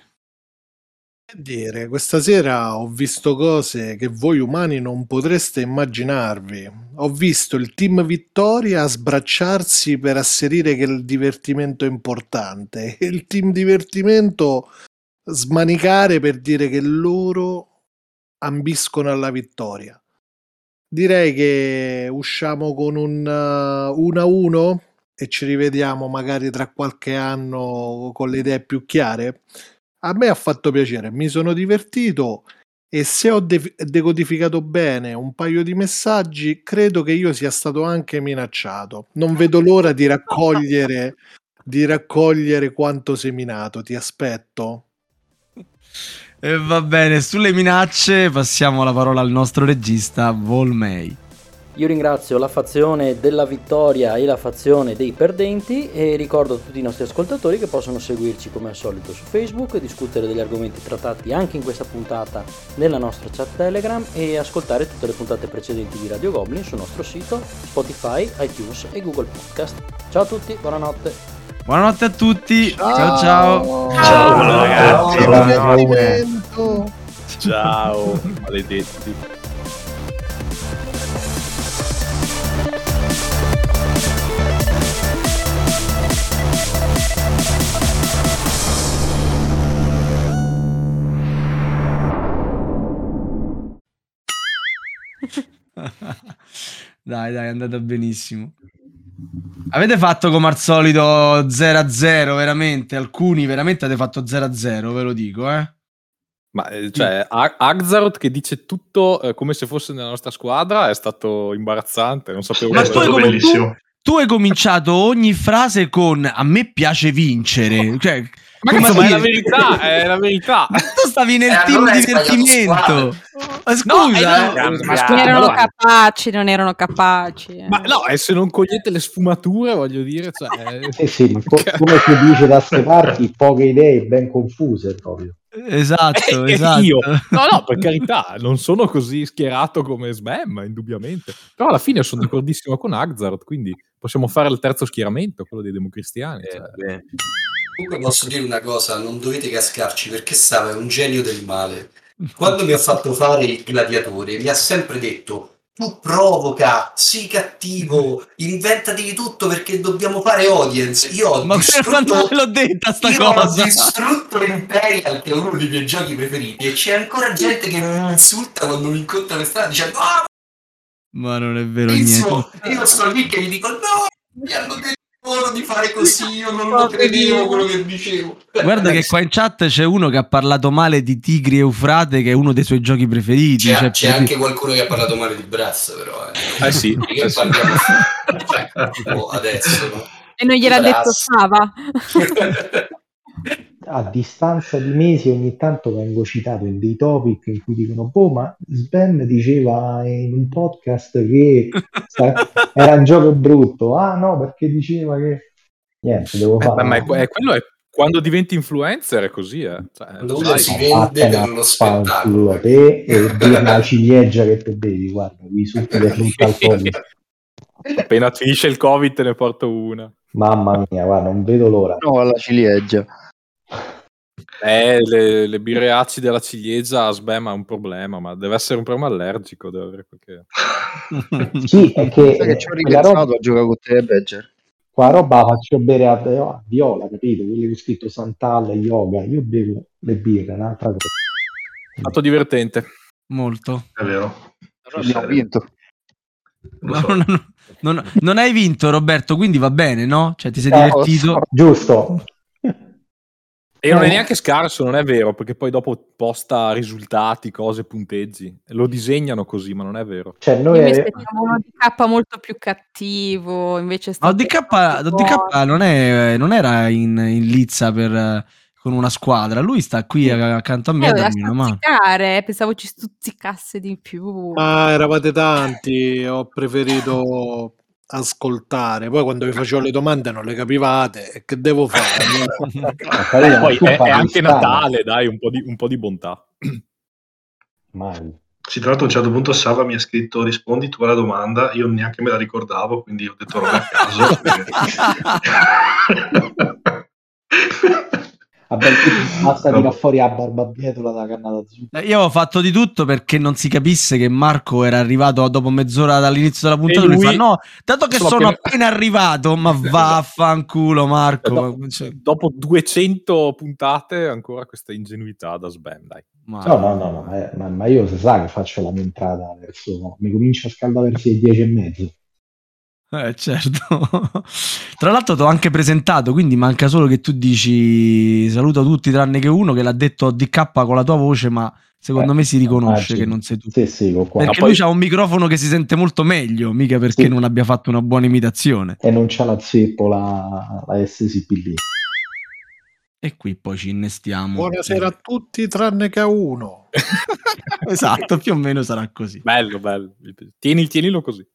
Dire, questa sera ho visto cose che voi umani non potreste immaginarvi. Ho visto il team Vittoria sbracciarsi per asserire che il divertimento è importante, e il team divertimento smanicare per dire che loro ambiscono alla vittoria. Direi che usciamo con un uno a uno e ci rivediamo magari tra qualche anno con le idee più chiare. A me ha fatto piacere, mi sono divertito, e se ho de- decodificato bene un paio di messaggi, credo che io sia stato anche minacciato. Non vedo l'ora di raccogliere, di raccogliere quanto seminato. Ti aspetto. E va bene, sulle minacce passiamo la parola al nostro regista Volmei. Io ringrazio la fazione della vittoria e la fazione dei perdenti, e ricordo a tutti i nostri ascoltatori che possono seguirci come al solito su Facebook, discutere degli argomenti trattati anche in questa puntata nella nostra chat Telegram e ascoltare tutte le puntate precedenti di Radio Goblin sul nostro sito, Spotify, iTunes e Google Podcast. Ciao a tutti, buonanotte. Buonanotte a tutti. Ciao ciao. Ciao, ciao ragazzi. Ciao, ciao maledetti. Dai dai, è andata benissimo. Avete fatto come al solito zero a zero, veramente. Alcuni veramente avete fatto zero a zero, ve lo dico eh. Ma cioè Agzaroth che dice tutto eh, come se fosse nella nostra squadra, è stato imbarazzante, non sapevo. Ma tu hai, com- tu, tu hai cominciato ogni frase con "a me piace vincere", cioè, ma cazzo, ma è la verità, è la verità. Ma tu stavi nel eh, team divertimento. Ma scusa, no, eh, no, ma scusa, non erano ma capaci, non erano capaci. Eh. Ma no, e se non cogliete le sfumature, voglio dire, cioè eh sì, ma co- come si dice da ste parti, poche idee ben confuse proprio. Esatto, eh, esatto. Io. No, no, per carità, non sono così schierato come Sbam, indubbiamente. Però alla fine sono d'accordissimo con Agzaroth, quindi possiamo fare il terzo schieramento, quello dei democristiani, eh, cioè. eh. Comunque posso dire una cosa, non dovete cascarci, perché Sava è un genio del male. Quando mi ha fatto fare il gladiatore mi ha sempre detto: tu provoca, sii cattivo, inventati di tutto perché dobbiamo fare audience. Io ho Ma distrutto, l'ho detta sta io cosa. Ho distrutto l'Imperial, che è uno dei miei giochi preferiti, e c'è ancora gente che mi insulta quando mi incontra per strada dicendo: "Ah, ma non è vero niente". Io sto lì che gli dico: "No, mi hanno detto di fare così, io non lo credevo quello che dicevo". Guarda che qua in chat c'è uno che ha parlato male di Tigri e Eufrate, che è uno dei suoi giochi preferiti. C'è, cioè, c'è per... anche qualcuno che ha parlato male di Brass, però eh, eh sì, eh sì. Cioè, oh, adesso no? E non gliel'ha Brass. Detto Sava. A distanza di mesi ogni tanto vengo citato in dei topic in cui dicono: boh, ma Sven diceva in un podcast che era un gioco brutto. Ah no, perché diceva che niente, devo fare. Eh, ma è, è quello è quando diventi influencer, è così eh. Cioè, dove si vende dello spettacolo te e la ciliegia che te bevi, guarda, qui sotto le frutta al foglio. Appena finisce il Covid te ne porto una. Mamma mia, guarda, non vedo l'ora. No, alla ciliegia. Eh, le, le birre acide alla ciliegia, sbema è un problema, ma deve essere un problema allergico. Deve avere qualche... Sì, è che... Sai che ci ho ripensato roba... a giocare con te, Badger. Qua roba faccio bere a, a Viola, capito? Quelli che ho scritto Sant'Alla, yoga. Io bevo le birre, un'altra cosa. Fatto divertente. Molto. È vero. Abbiamo vinto. No, so. no, no, no, no. Non hai vinto, Roberto, quindi va bene, no? Cioè ti sei no, divertito. So. Giusto. E non è neanche scarso, non è vero, perché poi dopo posta risultati, cose, punteggi. Lo disegnano così, ma non è vero. Cioè, noi è... aspettavamo uno D K molto più cattivo, invece... No, D K, D K non, è, non era in, in lizza per, con una squadra. Lui sta qui accanto a me eh, a darmi una mano. Pensavo ci stuzzicasse di più. Ah, eravate tanti, ho preferito... ascoltare, poi quando vi facevo le domande non le capivate, che devo fare? eh, poi è, è anche Natale, dai, un po' di, un po' di bontà. Mai. Sì, tra l'altro a un certo punto Sava mi ha scritto rispondi tu alla domanda, io neanche me la ricordavo, quindi ho detto roba a caso. Vabbè, basta no. Tirare fuori a barbabietola da cannata azzurra. Io ho fatto di tutto perché non si capisse che Marco era arrivato dopo mezz'ora dall'inizio della puntata e lui, lui fa no, dato che sono, sono appena... appena arrivato, ma vaffanculo Marco. Dopo, cioè... dopo duecento puntate ancora questa ingenuità da Sven, dai. Ma... No, no, no, no eh, ma, ma io si sa che faccio la mentrata verso, no, mi comincio a scaldare verso le dieci e mezzo. Eh, certo. Tra l'altro t'ho anche presentato, quindi manca solo che tu dici saluto tutti tranne che uno che l'ha detto D K con la tua voce, ma secondo eh, me si riconosce ah, sì. Che non sei tu. Sì, sì, qua. Perché poi... lui c'ha un microfono che si sente molto meglio, mica perché sì. Non abbia fatto una buona imitazione. E non c'ha la zeppola, la S C P lì. E qui poi ci innestiamo. Buonasera a tutti tranne che a uno. Esatto, più o meno sarà così. Bello, bello. Tieni, tienilo così.